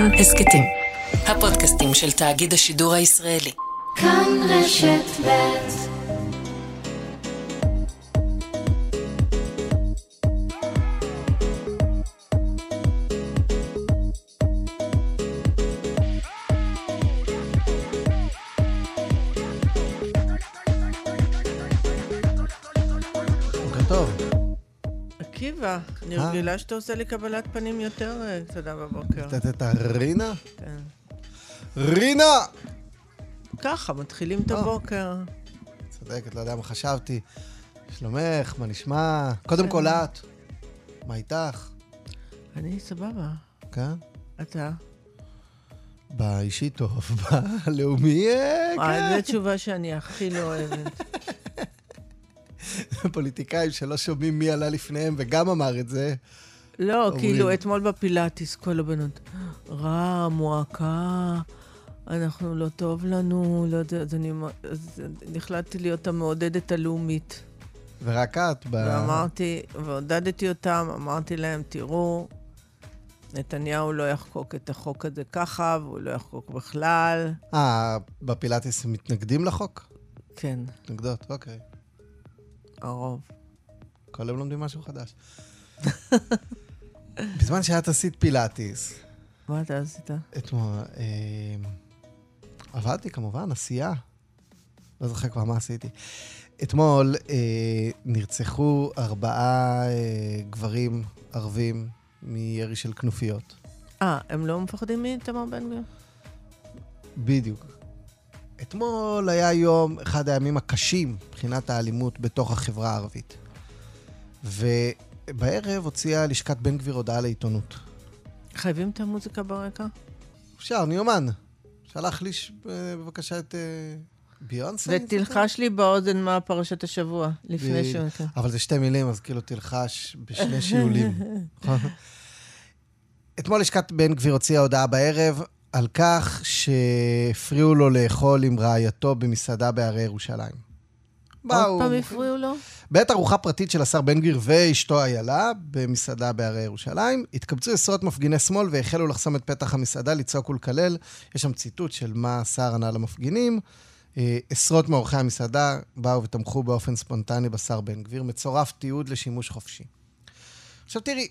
כאן הסקטים, הפודקאסטים של תאגיד השידור הישראלי. כאן רשת ב'. עקיבא, אני רגילה שאתה עושה לי קבלת פנים יותר תודה בבוקר. את רינה? כן. רינה! ככה, מתחילים את הבוקר. צדקת, לא יודע מה חשבתי. שלומך, מה נשמע? קודם כל את. מה איתך? אני סבבה. כן? אתה? באישי טוב, בלאומי, כן. זו תשובה שאני הכי לא אוהבת. פוליטיקאים שלא שומעים מי עלה לפניהם, וגם אמר את זה. לא, כאילו, אתמול בפילאטיס, כל הבנות, רע, מועקה, אנחנו לא טוב לנו, לא יודע, אז נחלטתי להיות המעודדת הלאומית. ורק את? ואמרתי, ועודדתי אותם, אמרתי להם, תראו, נתניהו לא יחקוק את החוק הזה ככה, והוא לא יחקוק בכלל. בפילאטיס מתנגדים לחוק? כן. מתנגדות, אוקיי. הרוב. כל יום לומדים משהו חדש. בזמן שאת עשית פילאטיס. מה אתה עשית? אתמול. עבדתי כמובן, עשייה. לא זוכר כבר מה עשיתי. אתמול נרצחו 4 גברים ערבים מירי של כנופיות. הם לא מפחדים מתמר בן גביר? בדיוק. אתמול היה יום, אחד הימים הקשים מבחינת האלימות בתוך החברה הערבית. ובערב הוציאה לשכת בן גביר הודעה לעיתונות. חייבים את המוזיקה ברקע? אפשר, ניומן. שלח לי בבקשה את ביונסה. ותלחש לי באוזן מה פרשת השבוע, לפני שעונקה. אבל זה 2 מילים, אז כאילו תלחש בשני שיעולים. אתמול לשכת בן גביר הוציאה הודעה בערב, על כך שהפריעו לו לאכול עם רעייתו במסעדה בערי ירושלים. עוד פעם הפריעו לו? בעת ארוחה פרטית של השר בן גביר ואשתו איילה במסעדה בערי ירושלים, התקבצו עשרות מפגיני שמאל והחלו לחסום את פתח המסעדה, לצעוק ולקלל. יש שם ציטוט של מה השר ענה למפגינים. עשרות מאורחי המסעדה באו ותמכו באופן ספונטני בשר בן גביר. מצורף תיעוד לשימוש חופשי. עכשיו תראי,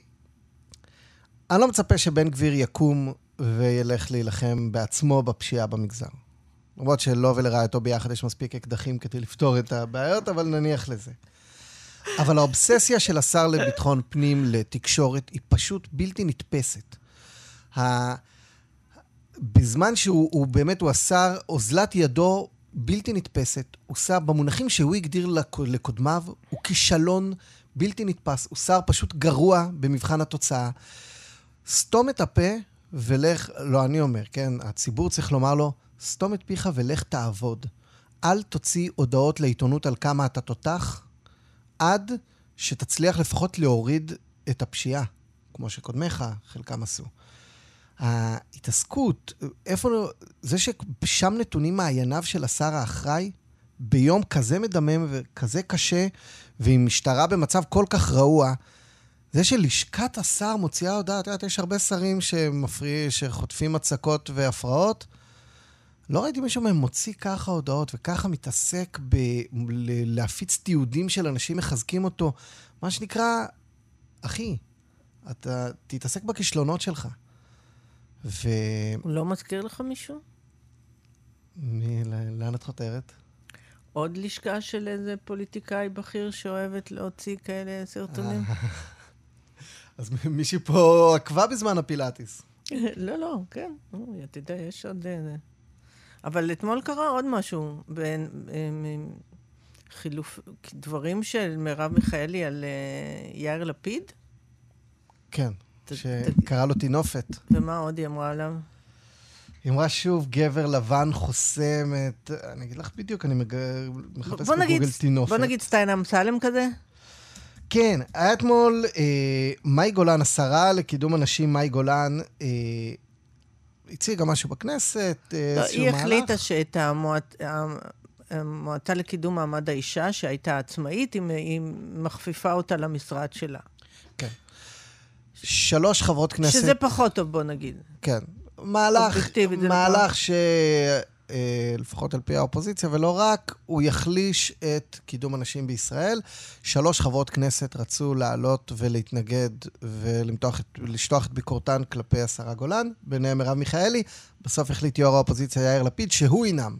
אני לא מצפה שבן גביר יקום וילך להילחם בעצמו בפשיעה במגזר. למרות שלא ולרעייתו ביחד יש מספיק אקדחים כדי לפתור את הבעיות, אבל נניח לזה. אבל האובססיה של השר לביטחון פנים לתקשורת היא פשוט בלתי נתפסת. בזמן שהוא באמת, הוא השר, אוזלת ידו בלתי נתפסת. הוא שר, במונחים שהוא הגדיר לקודמיו, הוא כישלון בלתי נתפס. הוא שר פשוט גרוע במבחן התוצאה. סתום את הפה, ולך, לא אני אומר, כן, הציבור צריך לומר לו, סתום את פיך ולך תעבוד. אל תוציא הודעות לעיתונות על כמה אתה תותח, עד שתצליח לפחות להוריד את הפשיעה, כמו שקודמך חלקם עשו. ההתעסקות, איפה, זה ששם נתונים מעייניו של השר האחראי, ביום כזה מדמם וכזה קשה, ועם משטרה במצב כל כך רעוע, זה שלשכת השר מוציאה הודעה, אתה יודע, יש הרבה שרים שחוטפים הצקות והפרעות, לא ראיתי מישהו מהם מוציא ככה הודעות, וככה מתעסק להפיץ תיעודים של אנשים מחזקים אותו, מה שנקרא, אחי, אתה תתעסק בכישלונות שלך. הוא לא מזכיר לך מישהו? לאן את חותרת? עוד לשכה של איזה פוליטיקאי בכיר שאוהבת להוציא כאלה סרטונים? אז מישהי פה עקבה בזמן הפילאטיס. לא, כן. תדע, יש עוד... אבל אתמול קרה עוד משהו. חילוף דברים של מרב מיכאלי על יאיר לפיד. כן, שקרא לו תינופת. ומה עוד היא אמרה עליו? היא אמרה שוב, גבר לבן חוסם את... אני אגיד לך בדיוק, אני מחפש בגוגל תינופת. בוא נגיד סטיין אמסלם כזה. כן, היה אתמול מאי גולן, השרה לקידום הנשים מאי גולן, הציגה משהו בכנסת, איזשהו מהלך. היא החליטה שאת המועצה לקידום מעמד האישה, שהייתה עצמאית, היא מכפיפה אותה למשרד שלה. כן. 3 חברות כנסת... שזה פחות טוב, בוא נגיד. כן. מהלך שלפחות על פי האופוזיציה, ולא רק, הוא יחליש את קידום הנשים בישראל. 3 חברות כנסת רצו לעלות ולהתנגד ולשטוח את ביקורתן כלפי השרה גולן, ביניהם מרב מיכאלי. בסוף החליט יו"ר האופוזיציה יאיר לפיד שהוא ינאם.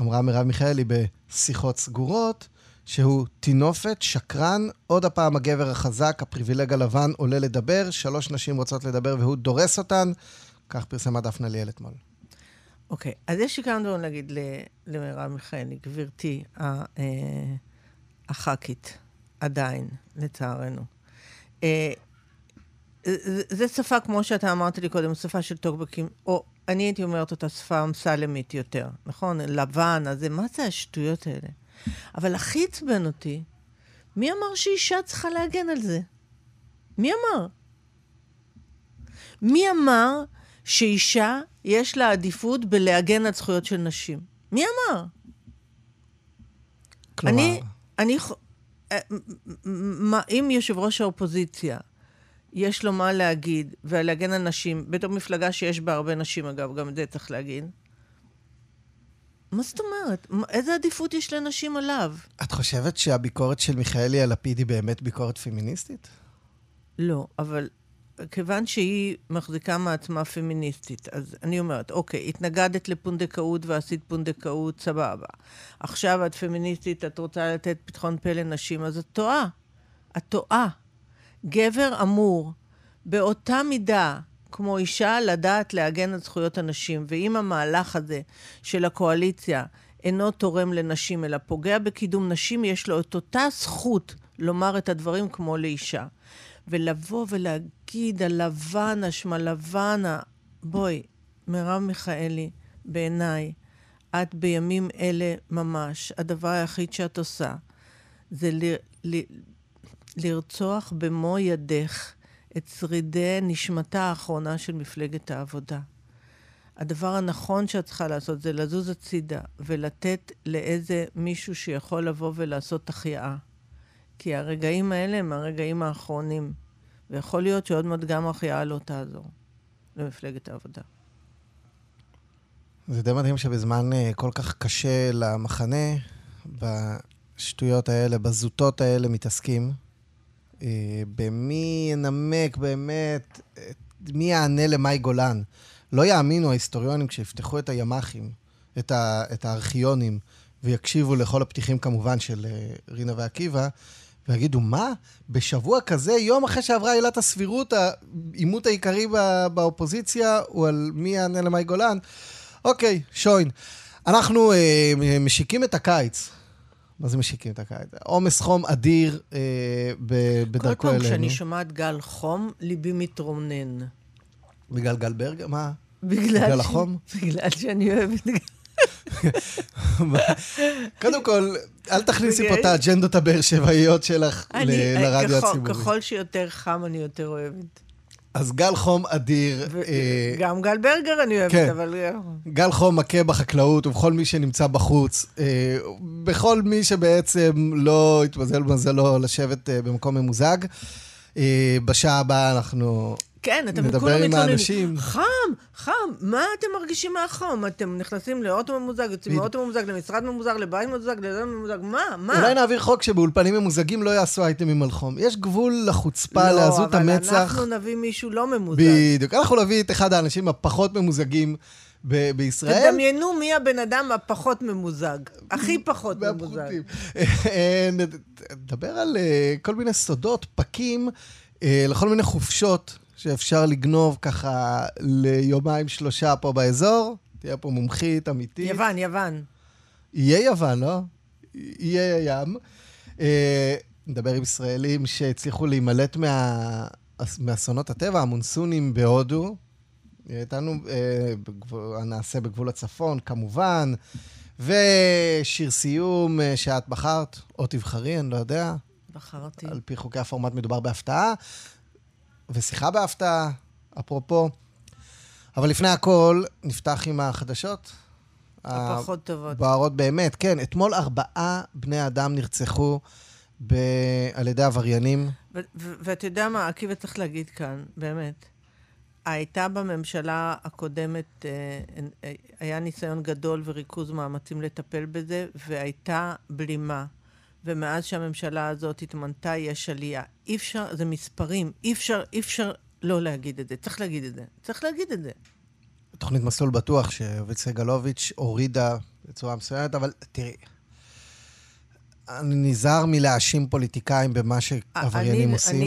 אמרה מרב מיכאלי בשיחות סגורות, שהוא תינופת, שקרן, עוד הפעם הגבר החזק, הפריבילג הלבן, עולה לדבר, 3 נשים רוצות לדבר והוא דורס אותן, כך פרסמה דפנה ליל אתמול. אוקיי, אז יש לי כמה דברים להגיד למרב מיכאלי, גברתי הח"כית, עדיין, לצערנו. זה שפה, כמו שאתה אמרת לי קודם, שפה של טוקבקים, או אני הייתי אומרת אותה שפה מסלמית יותר, נכון? לבן, אז מה זה השטויות האלה? אבל הכי עצבן אותי, מי אמר שאישה צריכה להגן על זה? מי אמר? מי אמר שאישה יש לה עדיפות בלהגן על זכויות של נשים? מי אמר? כלומר? אני, אם יושב ראש האופוזיציה, יש לו מה להגיד, ולהגן על נשים, בתור מפלגה שיש בה הרבה נשים, אגב, גם את זה צריך להגיד, מה זאת אומרת? איזה עדיפות יש לנשים עליו? את חושבת שהביקורת של מיכאלי על לפיד היא באמת ביקורת פמיניסטית? לא, אבל כיוון שהיא מחזיקה מעצמה פמיניסטית, אז אני אומרת, אוקיי, התנגדת לפונדקאות ועשית פונדקאות, סבבה. עכשיו את פמיניסטית, את רוצה לתת פתחון פה לנשים, אז את טועה. את טועה. גבר אמור, באותה מידה, כמו אישה, לדעת להגן על זכויות הנשים, ואם המהלך הזה של הקואליציה אינו תורם לנשים, אלא פוגע בקידום נשים, יש לו את אותה זכות לומר את הדברים כמו לאישה. ולבוא ולהגיד, הלבנה, שמה לבנה, בואי, מרב מיכאלי, בעיניי, את בימים אלה ממש, הדבר היחיד שאת עושה, זה לרצוח במו ידך, את שרידי נשמתה האחרונה של מפלגת העבודה. הדבר הנכון שאת צריכה לעשות זה לזוז הצידה ולתת לאיזה מישהו שיכול לבוא ולעשות תחיה. כי הרגעים האלה הם הרגעים האחרונים. ויכול להיות שעוד מעט גם החיה לא תעזור למפלגת העבודה. זה די מדהים שבזמן כל כך קשה למחנה, בשטויות האלה, בזוטות האלה מתעסקים. במי ינמק באמת, מי יענה למאי גולן. לא יאמינו ההיסטוריונים כשיפתחו את הימחים, את הארכיונים, ויקשיבו לכל הפתיחים כמובן של רינה ועקיבא, ויגידו, מה? בשבוע כזה, יום אחרי שעברה עילת הסבירות, העימות העיקרי באופוזיציה הוא על מי יענה למאי גולן. אוקיי, שוין. אנחנו משיקים את הקיץ. מה זה משיקים את הקיץ? עומס חום אדיר בדרכו כל אלינו. כל פעם כשאני שומעת גל חום, ליבי מתרונן. בגלל גל ברגר? מה? בגלל החום? בגלל שאני אוהבת קודם כל, אל תכניסי פה את האג'נדות הבאר שבעיות שלך לרדיו הציבורי. ככל שיותר חם, אני יותר אוהבת. אז גל חום אדיר. גם גל ברגר אני אוהבת, כן. אבל... גל חום מכה בחקלאות ובכל מי שנמצא בחוץ, בכל מי שבעצם לא התמזל במזלו לשבת במקום ממוזג. בשעה הבאה אנחנו כן, נדבר עם האנשים. חם, חם, מה אתם מרגישים מהחום? אתם נכנסים לאוטו ממוזג, יוצאים מאוטו ממוזג, למשרד ממוזג, לבית ממוזג, ללא ממוזג, מה? אולי נעביר חוק שבאולפנים ממוזגים לא יעשו אייטמים על חום. יש גבול לחוצפה, לעזות המצח. לא, אבל אנחנו נביא מישהו לא ממוזג. בדיוק, אנחנו נביא את אחד האנשים הפחות ממוזגים בישראל. תדמיינו מי הבן אדם הפחות ממוזג, הכי פחות ממוזג. נדבר על כל מיני סודות, פקים, לכל מיני חופשות שאפשר לגנוב ככה ליומיים 3 פה באזור. תהיה פה מומחית, אמיתית. יוון. יהיה יוון, לא? יהיה ים. נדבר עם ישראלים שהצליחו להימלט מאסונות הטבע, המונסונים בהודו. איתנו נעשה בגבול הצפון, כמובן. ושיר סיום שאת בחרת, או תבחרי, אני לא יודע. בחרתי. על פי חוקי הפורמט מדובר בהפתעה. ושיחה בהפתעה, אפרופו. אבל לפני הכל, נפתח עם החדשות. הפחות טובות. בוערות באמת, כן. אתמול 4 בני אדם נרצחו על ידי עבריינים. ואתה יודע מה, עקיבא צריך להגיד כאן, באמת. הייתה בממשלה הקודמת, היה ניסיון גדול וריכוז מאמצים לטפל בזה, והייתה בלימה. ומאז שהממשלה הזאת התמנתה, יש עלייה. אי אפשר, זה מספרים, אי אפשר לא להגיד את זה. צריך להגיד את זה. תוכנית מסלול בטוח שעובד סגלוביץ' הורידה בצורה מסוימת, אבל תראי, אני נזהר מלהאשים פוליטיקאים במה שעבריינים עושים.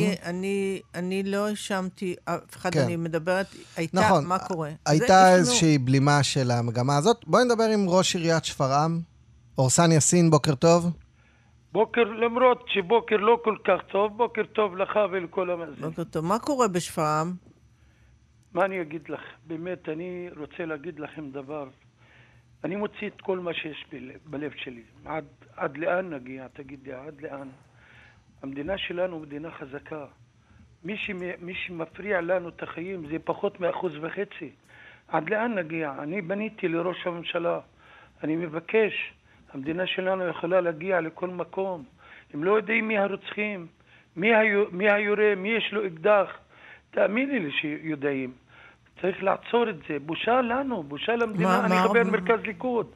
אני לא האשמתי, אף אחד כן. אני מדברת, הייתה, נכון, מה קורה? הייתה איזושהי בלימה של המגמה הזאת. בואי נדבר עם ראש עיריית שפרעם, אורסאן יאסין, בוקר טוב. בוקר, למרות שבוקר לא כל כך טוב, בוקר טוב לך ולכל המאזינים. בוקר טוב, מה קורה בשפרעם? מה אני אגיד לך? באמת, אני רוצה להגיד לכם דבר. אני מוציא את כל מה שיש בלב שלי. עד לאן נגיע? תגידי, עד לאן? המדינה שלנו מדינה חזקה. מי שמפריע לנו את החיים זה פחות מ1.5%. עד לאן נגיע? אני בניתי לראש הממשלה. אני מבקש, המדינה שלנו יכולה להגיע לכל מקום. הם לא יודעים מי הרוצחים, מי היורה, מי יש לו אקדח. תאמיני לי שיודעים. צריך לעצור את זה. בושה לנו, בושה למדינה. אני חבר מרכז ליכוד.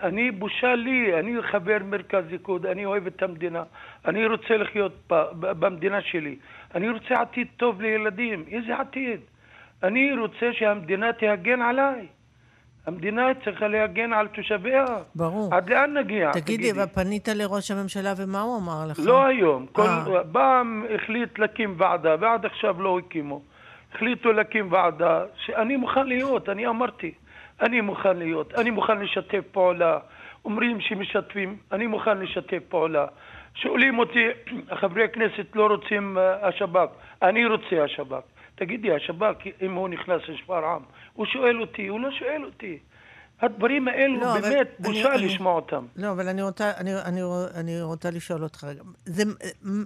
אני בושה לי, אני חבר מרכז ליכוד. אני אוהב את המדינה. אני רוצה לחיות במדינה שלי. אני רוצה עתיד טוב לילדים. איזה עתיד? אני רוצה שהמדינה תהגן עליי. המדינה צריכה להגן על תושביה. ברור. עד לאן נגיע? תגידי, ופנית לראש הממשלה ומה הוא אמר לך? לא היום. פעם החליט להקים ועדה, ועד עכשיו לא הקימו. החליטו להקים ועדה, שאני מוכן להיות, אני אמרתי, אני מוכן להיות, אני מוכן לשתף פעולה, אומרים שמשתפים, אני מוכן לשתף פעולה, שואלים אותי, חברי הכנסת לא רוצים השב"כ, אני רוצה השב"כ, תגידי, השב"כ, אם הוא נכנס לשפרעם, הוא שואל אותי, הוא לא שואל אותי, הדברים האלו לא, באמת בושה לשמוע אותם. לא, אבל אני רוצה לשאול אותך רגע. זה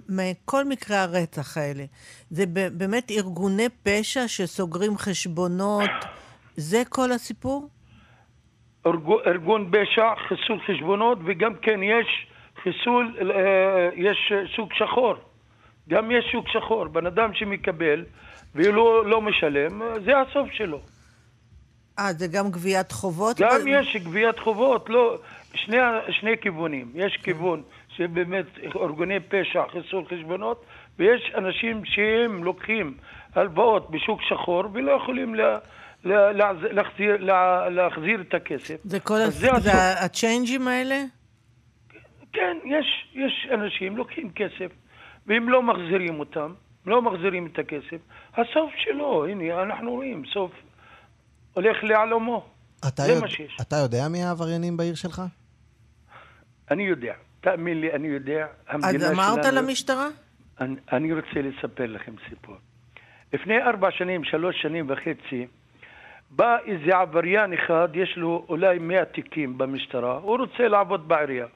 מכל מקרי הרצח האלה, זה באמת ארגוני פשע שסוגרים חשבונות, זה כל הסיפור? ארגון פשע, חיסול חשבונות, וגם כן יש חיסול, יש שוק שחור. גם יש שוק שחור, בן אדם שמקבל ולא משלם, זה הסוף שלו. זה גם גביית חובות? גם יש גביית חובות, לא, שני כיוונים. יש כיוון שבאמת ארגוני פשע, חיסול חשבונות, ויש אנשים שהם לוקחים הלוואות בשוק שחור, ולא יכולים להחזיר את הכסף. זה כל הצ'יינג'ים האלה? כן, יש אנשים לוקחים כסף, והם לא מחזירים אותם, לא מחזירים את הכסף. הסוף שלו, הנה, אנחנו רואים, סוף הולך לעלומו. אתה יודע מי העבריינים בעיר שלך? אני יודע. תאמין לי, אני יודע. אז אמרת למשטרה? אני רוצה לספר לכם סיפור. לפני 4 שנים, 3.5 שנים, בא איזה עבריין אחד, יש לו אולי 100 תיקים במשטרה, הוא רוצה לעבוד בעירייה.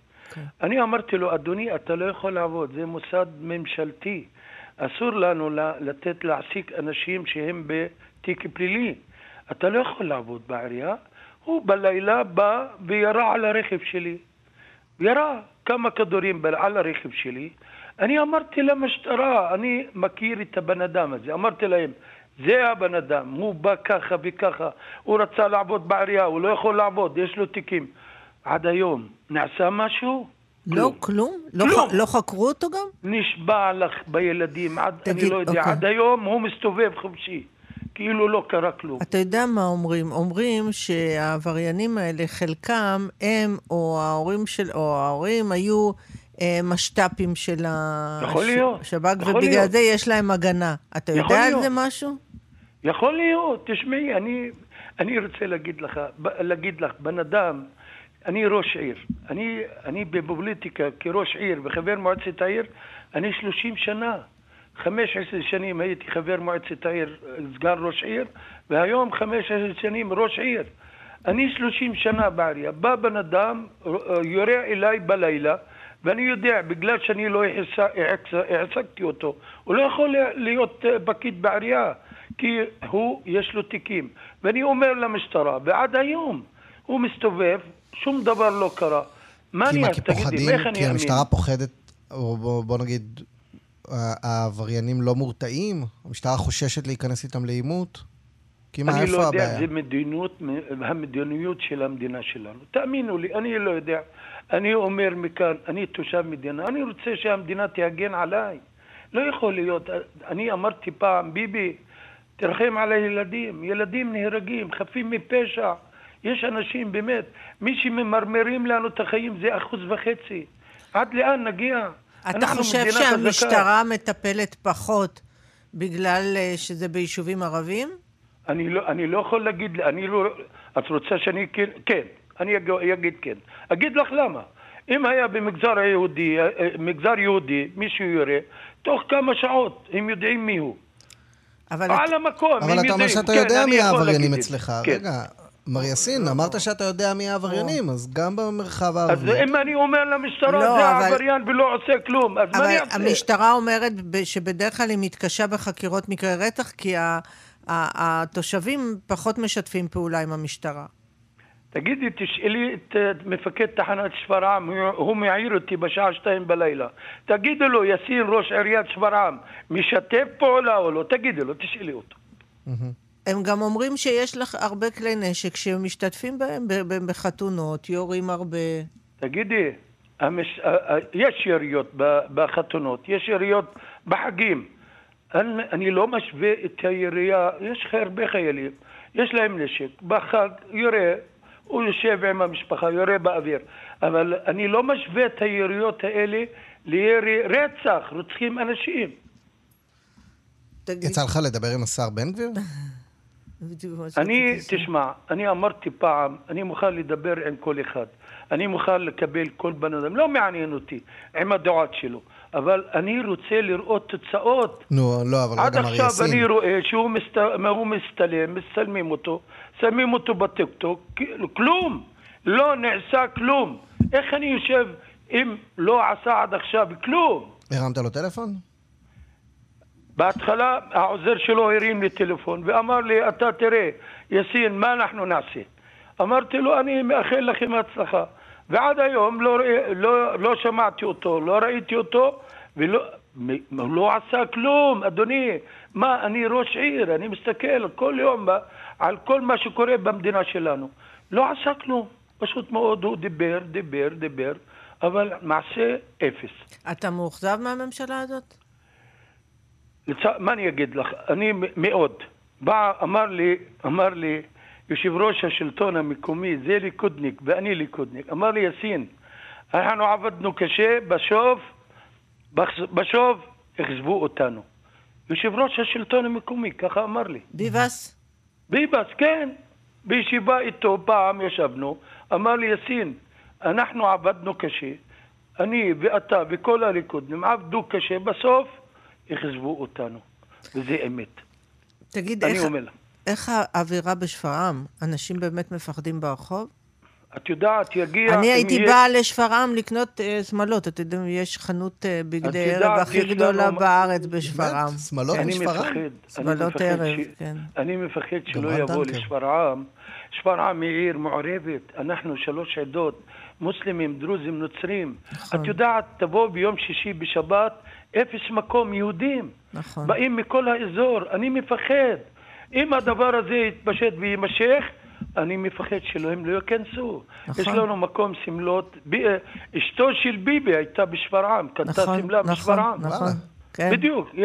אני אמרתי לו, אדוני, אתה לא יכול לעבוד, זה מוסד ממשלתי. אסור לנו לתת להעסיק אנשים שהם בתיק פלילי. אתה לא יכול לעבוד בעירייה. הוא בלילה בא וירה על הרכב שלי. ירה כמה כדורים על הרכב שלי. אני אמרתי למשטרה, אני מכיר את הבן אדם הזה. אמרתי להם, זה הבן אדם, הוא בא ככה וככה. הוא רצה לעבוד בעירייה, הוא לא יכול לעבוד, יש לו תיקים. עד היום, נעשה משהו? לא, כלום. לא חקרו אותו גם? נשבע לך בילדים, אני לא יודע. עד היום הוא מסתובב חופשי. כאילו לא קרה כלום. אתה יודע מה אומרים? אומרים שהעבריינים האלה, חלקם, הם או ההורים, היו משטפים של השב"כ, ובגלל זה יש להם הגנה. אתה יודע על זה משהו? יכול להיות. תשמעי, אני רוצה להגיד לך, בן אדם, אני ראש עיר. אני בפוליטיקה כראש עיר וחבר מועצת העיר, אני 30 שנה. 15 שנים הייתי חבר מועצת העיר, סגן ראש עיר, והיום 15 שנים ראש עיר. אני 30 שנה בעירייה. בא בן אדם, יורה אליי בלילה, ואני יודע, בגלל שאני לא העסקתי אותו, הוא לא יכול להיות פקיד בעירייה, כי הוא, יש לו תיקים. ואני אומר למשטרה, ועד היום הוא מסתובב, שום דבר לא קרה. מה אני אעשה? תגידי, איך אני אמין? כי המשטרה פוחדת, בוא נגיד... העבריינים לא מורתעים? המשטרה חוששת להיכנס איתם לעימות? אני לא יודע, זה המדיניות של המדינה שלנו. תאמינו לי, אני לא יודע. אני אומר מכאן, אני תושב מדינה, אני רוצה שהמדינה תהגן עליי. לא יכול להיות, אני אמרתי פעם, ביבי, תרחם על הילדים, ילדים נהרגים, חפים מפשע. יש אנשים, באמת, מי שממרמרים לנו את החיים זה 1.5%. עד לאן נגיע? אתה חושב שהמשטרה מטפלת פחות בגלל שזה ביישובים ערבים? אני לא יכול להגיד, את רוצה שאני כן, אני אגיד כן. אגיד לך למה. אם היה במגזר היהודי, מגזר יהודי, מישהו יורה, תוך כמה שעות הם יודעים מי הוא. על המקום, הם יודעים. אבל אתה אומר שאתה יודע מי העבריינים אצלך. רגע, מר יאסין, אמרת שאתה יודע מי העבריינים, אז גם במרחב הערבי. אז אם אני אומר למשטרה, זה העבריין ולא עושה כלום, אז מה אני אעשה? המשטרה אומרת שבדרך כלל היא מתקשה בחקירות מקרי רצח, כי התושבים פחות משתפים פעולה עם המשטרה. תגידי, תשאלי את מפקד תחנת שפרעם, הוא מעיר אותי בשעה 2:00 בלילה. תגידי לו, יאסין ראש עיריית שפרעם, משתף פעולה או לא? תגידי לו, תשאלי אותו. הם גם אומרים שיש לך הרבה כלי נשק שמשתתפים בהם בחתונות, יורים הרבה. תגידי, יש יריות בחתונות, יש יריות בחגים. אני לא משווה את הירייה, יש הרבה חיילים, יש להם נשק, בחג יורה, הוא יושב עם המשפחה, יורה באוויר, אבל אני לא משווה את היריות האלה לירי רצח, רוצחים אנשים. יצא לך לדבר עם השר בן גביר? תשמע, אני אמרתי פעם, אני מוכן לדבר עם כל אחד, אני מוכן לקבל כל בן אדם, לא מעניין אותי עם הדעות שלו, אבל אני רוצה לראות תוצאות. עד עכשיו אני רואה שהוא מסתלם, מסלמים אותו, שמים אותו בטיקטוק, כלום, לא נעשה כלום. איך אני יושב אם לא עשה עד עכשיו כלום? הרמת לו טלפון? בהתחלה העוזר שלו הרים לי טלפון ואמר לי, אתה תראה, יאסין, מה אנחנו נעשה? אמרתי לו, אני מאחל לכם הצלחה. ועד היום לא שמעתי אותו, לא ראיתי אותו, והוא לא עשה כלום, אדוני. מה, אני ראש עיר, אני מסתכל כל יום על כל מה שקורה במדינה שלנו. לא עשה כלום, פשוט מאוד, הוא דיבר, אבל מעשה אפס. אתה מאוכזב מהממשלה הזאת? מה אני אגיד לך? אני מאוד. אמר לי, יושב ראש השלטון המקומי, זה ליכודניק, ואני ליכודניק. אמר לי, יאסין, אנחנו עבדנו קשה, בשוב, החזבו אותנו. יושב ראש השלטון המקומי, ככה אמר לי. ביבס, כן. בישיבה איתו, פעם ישבנו, אמר לי, יאסין, אנחנו עבדנו קשה, אני ואתה וכל הליכודנים עבדו קשה, בסוף, יחזבו אותנו, וזה אמת. תגיד, איך האווירה בשפרעם? אנשים באמת מפחדים ברחוב? את יודעת, יגיע... אני הייתי באה לשפרעם לקנות שמלות, את יודעים, יש חנות בגדי ערב הכי גדולה בארץ בשפרעם. שמלות בשפרעם? שמלות ערב, כן. אני מפחד שלא יבוא לשפרעם. שפרעם היא עיר מעורבת, אנחנו 3 עדות, מוסלמים, דרוזים, נוצרים. את יודעת, תבוא ביום שישי בשבת, 0 מקום יהודים. באים מכל האזור, אני מפחד. אם הדבר הזה יתפשט ויימשך, אני מפחד שלהם לא יכנסו. יש לנו מקום סמלות, אשתו של ביבי הייתה בשפרעם, קנתה סמלה בשפרעם. בדיוק,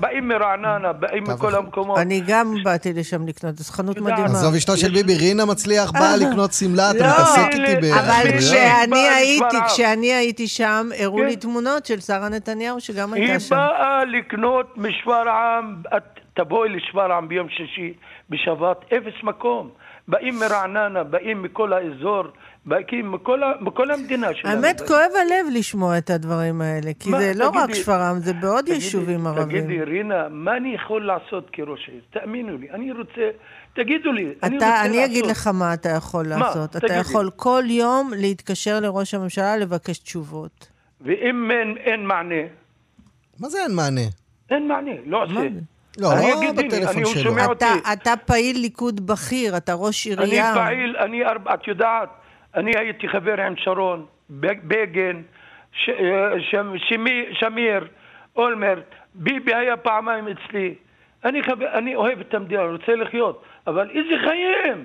באים מרעננה, באים מכל המקומות. אני גם באתי לשם לקנות, זו חנות מדהימה. עזוב, אשתו של ביבי, רינה מצליח באה לקנות סמלה, אתה מתעסק איתי. אבל כשאני הייתי שם, הראו לי תמונות של שרה נתניהו שגם הייתה שם. היא באה לקנות משפרעם, תבואי לשפרעם ביום שישי, בשבת, 0 מקום. באים מרעננה, באים מכל האזור, באים מכל המדינה שלנו. האמת כואב הלב לשמוע את הדברים האלה, כי זה לא רק שפרעם, זה בעוד יישובים ערבים. תגידי, רינה, מה אני יכול לעשות כראש עיר? תאמינו לי, אני רוצה, תגידו לי, אני רוצה לעשות. אני אגיד לך מה אתה יכול לעשות. אתה יכול כל יום להתקשר לראש הממשלה, לבקש תשובות. ואם אין מענה? מה זה אין מענה? אין מענה, לא עושה. לא, לא בטלפון שלו. אתה פעיל ליכוד בכיר, אתה ראש עירייה. אני פעיל, את יודעת, אני הייתי חבר עם שרון, בגן, שמיר, אולמרט, ביבי היה פעמיים אצלי. אני אוהב את המדינה, רוצה לחיות, אבל איזה חיים?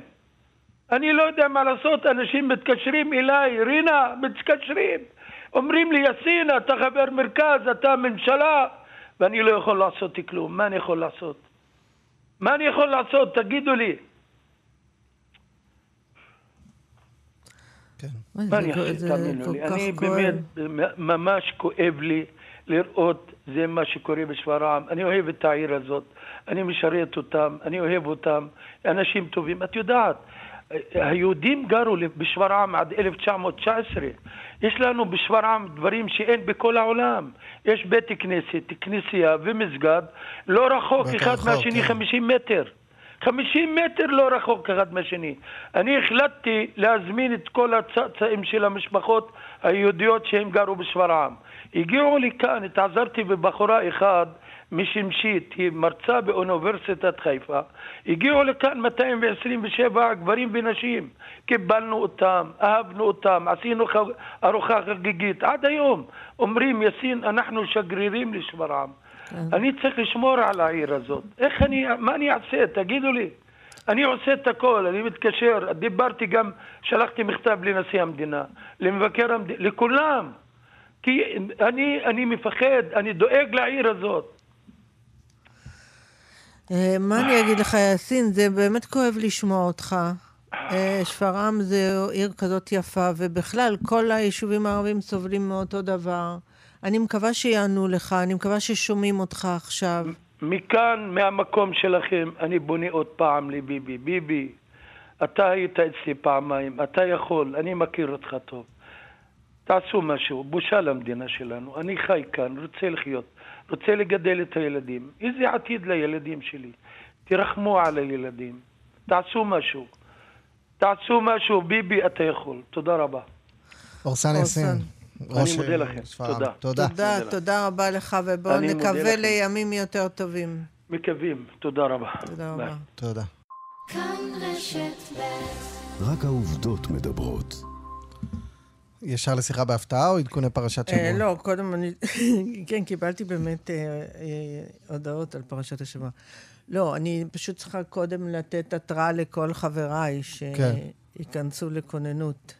אני לא יודע מה לעשות, אנשים מתקשרים אליי, רינה, מתקשרים. אומרים לי, יאסין, אתה חבר מרכז, אתה ממשלה, ואני לא יכול לעשות כלום. מה אני יכול לעשות? מה אני יכול לעשות? תגידו לי. מה אני יכול לעשות? אני באמת, ממש כואב לי לראות זה מה שקורה בשפרעם. אני אוהב את העיר הזאת, אני משרת אותם, אני אוהב אותם, אנשים טובים. את יודעת, היהודים גרו בשפרעם עד 1919. יש לנו בשפרעם דברים שאין בכל העולם. יש בית כנסת, כנסייה ומסגד, לא רחוק אחד מהשני, 50 מטר. 50 מטר לא רחוק אחד מהשני. אני החלטתי להזמין את כל הצאצאים של המשפחות היהודיות שהם גרו בשפרעם. הגיעו לכאן, התעזרתי בבחורה אחד, משמשית, היא מרצה באוניברסיטת חיפה. הגיעו לכאן 227 גברים ונשים. קיבלנו אותם, אהבנו אותם, עשינו ארוחה חגיגית. עד היום אומרים, יאסין, אנחנו שגרירים לשפרעם. אני צריך לשמור על העיר הזאת. מה אני אעשה? תגידו לי. אני עושה את הכל, אני מתקשר. דיברתי גם, שלחתי מכתב לנשיא המדינה, למבקר המדינה, לכולם. כי אני מפחד, אני דואג לעיר הזאת. מה אני אגיד לך, יאסין, זה באמת כואב לשמוע אותך. שפרעם זה עיר כזאת יפה, ובכלל כל היישובים הערבים סובלים מאותו דבר. אני מקווה שיענו לך, אני מקווה ששומעים אותך עכשיו. מכאן, מהמקום שלכם, אני בונה עוד פעם לביבי. ביבי, אתה היית אצלי פעמיים, אתה יכול, אני מכיר אותך טוב. תעשו משהו, בושה למדינה שלנו. אני חי כאן, רוצה לחיות, רוצה לגדל את הילדים. איזה עתיד לילדים שלי? תרחמו על הילדים. תעשו משהו. תעשו משהו, ביבי, אתה יכול. תודה רבה. אורסאן יאסין. אני מודה לכם. תודה. תודה, תודה רבה לך, ובואו נקווה לימים יותר טובים. מקווים. תודה רבה. תודה רבה. תודה. רק העובדות מדברות. ישר לשיחה בהפתעה או עדכוני פרשת שבוע? לא, קודם אני... כן, קיבלתי באמת הודעות על פרשת השבוע. לא, אני פשוט צריכה קודם לתת התראה לכל חבריי שיכנסו לכוננות.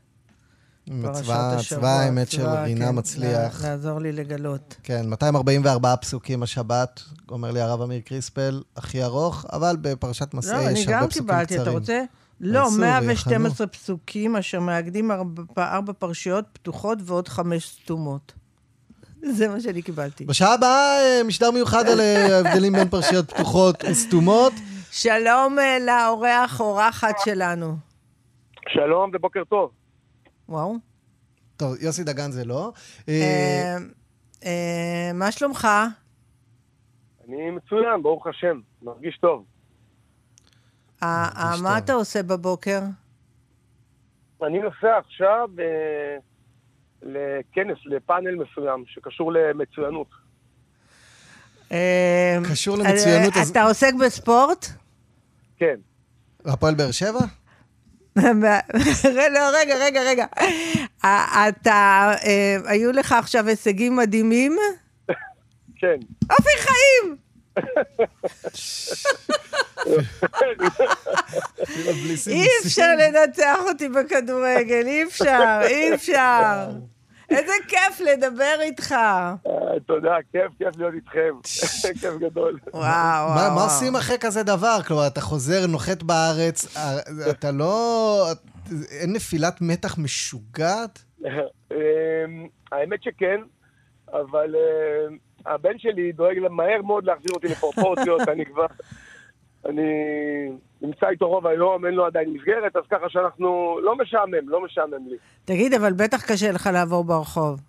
מצווה האמת של רינה מצליח. לעזור לי לגלות. כן, 244 פסוקים השבת, אומר לי הרב אמיר קריספל, הכי ארוך, אבל בפרשת מסעי יש הרבה פסוקים קצרים. לא, אני גם קיבלתי, אתה רוצה? לא, 112 פסוקים, אשר מאגדים 4 פרשיות פתוחות ועוד 5 סתומות. זה מה שאני קיבלתי. בשעה הבאה, משדר מיוחד על ההבדלים בין פרשיות פתוחות וסתומות. שלום לאורח, אורחת שלנו. שלום ובוקר טוב. וואו. טוב, יוסי דגן זה לא. מה שלומך? אני מצוין, ברוך השם. מרגיש טוב. מה אתה עושה בבוקר? אני נוסע עכשיו לכנס, לפאנל מסוים שקשור למצוינות. קשור למצוינות. אתה עוסק בספורט? כן. הפועל באר שבע? רגע. היו לך עכשיו הישגים מדהימים? כן. אופיר חיים! אי אפשר לנצח אותי בכדורגל, אי אפשר. איזה כיף לדבר איתך. תודה, כיף להיות איתכם. כיף גדול. וואו. מה עושים אחרי כזה דבר? כלומר, אתה חוזר, נוחת בארץ, אתה לא... אין נפילת מתח משוגעת? האמת שכן, אבל... הבן שלי דואג מהר מאוד להחזיר אותי לפרופורציות, אני נמצא איתו רוב היום, אין לו עדיין מסגרת, אז ככה שאנחנו לא משעמם לי. תגיד, אבל בטח קשה לך לעבור ברחוב.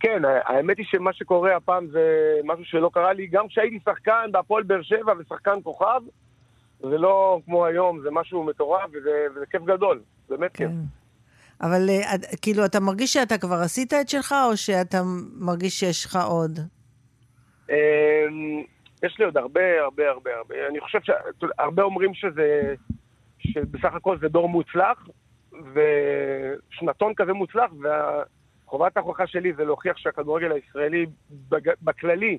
כן, האמת היא שמה שקורה הפעם זה משהו שלא קרה לי, גם כשהייתי שחקן בהפועל באר שבע ושחקן כוכב, זה לא כמו היום, זה משהו מטורף וזה כיף גדול, באמת כיף. אבל כאילו, אתה מרגיש שאתה כבר עשית את שלך, או שאתה מרגיש שיש לך עוד? יש לי עוד הרבה. אני חושב שהרבה אומרים שזה, שבסך הכל זה דור מוצלח, ושנתון כזה מוצלח, חובת ההוכחה שלי זה להוכיח שהכדורגל הישראלי בכללי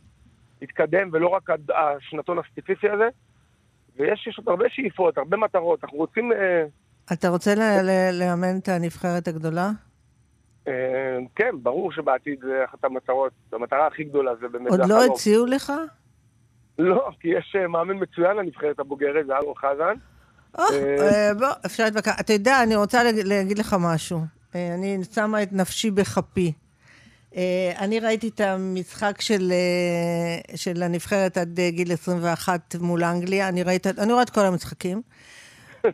התקדם, ולא רק השנתון הספציפי הזה, ויש עוד הרבה שאיפות, הרבה מטרות, אנחנו רוצים... אתה רוצה לאמן את הנבחרת הגדולה? כן, ברור שבעתיד זה אחת המטרות, המטרה הכי גדולה זה באמת... עוד לא הציעו לך? לא, כי יש מאמן מצוין לנבחרת הבוגרת, זה אלון חזן. בוא, אפשר להתבקר. אתה יודע, אני רוצה להגיד לך משהו. אני שמה את נפשי בחפי. אני ראיתי את המשחק של הנבחרת עד גיל 21 מול אנגליה. אני רואה את כל המשחקים.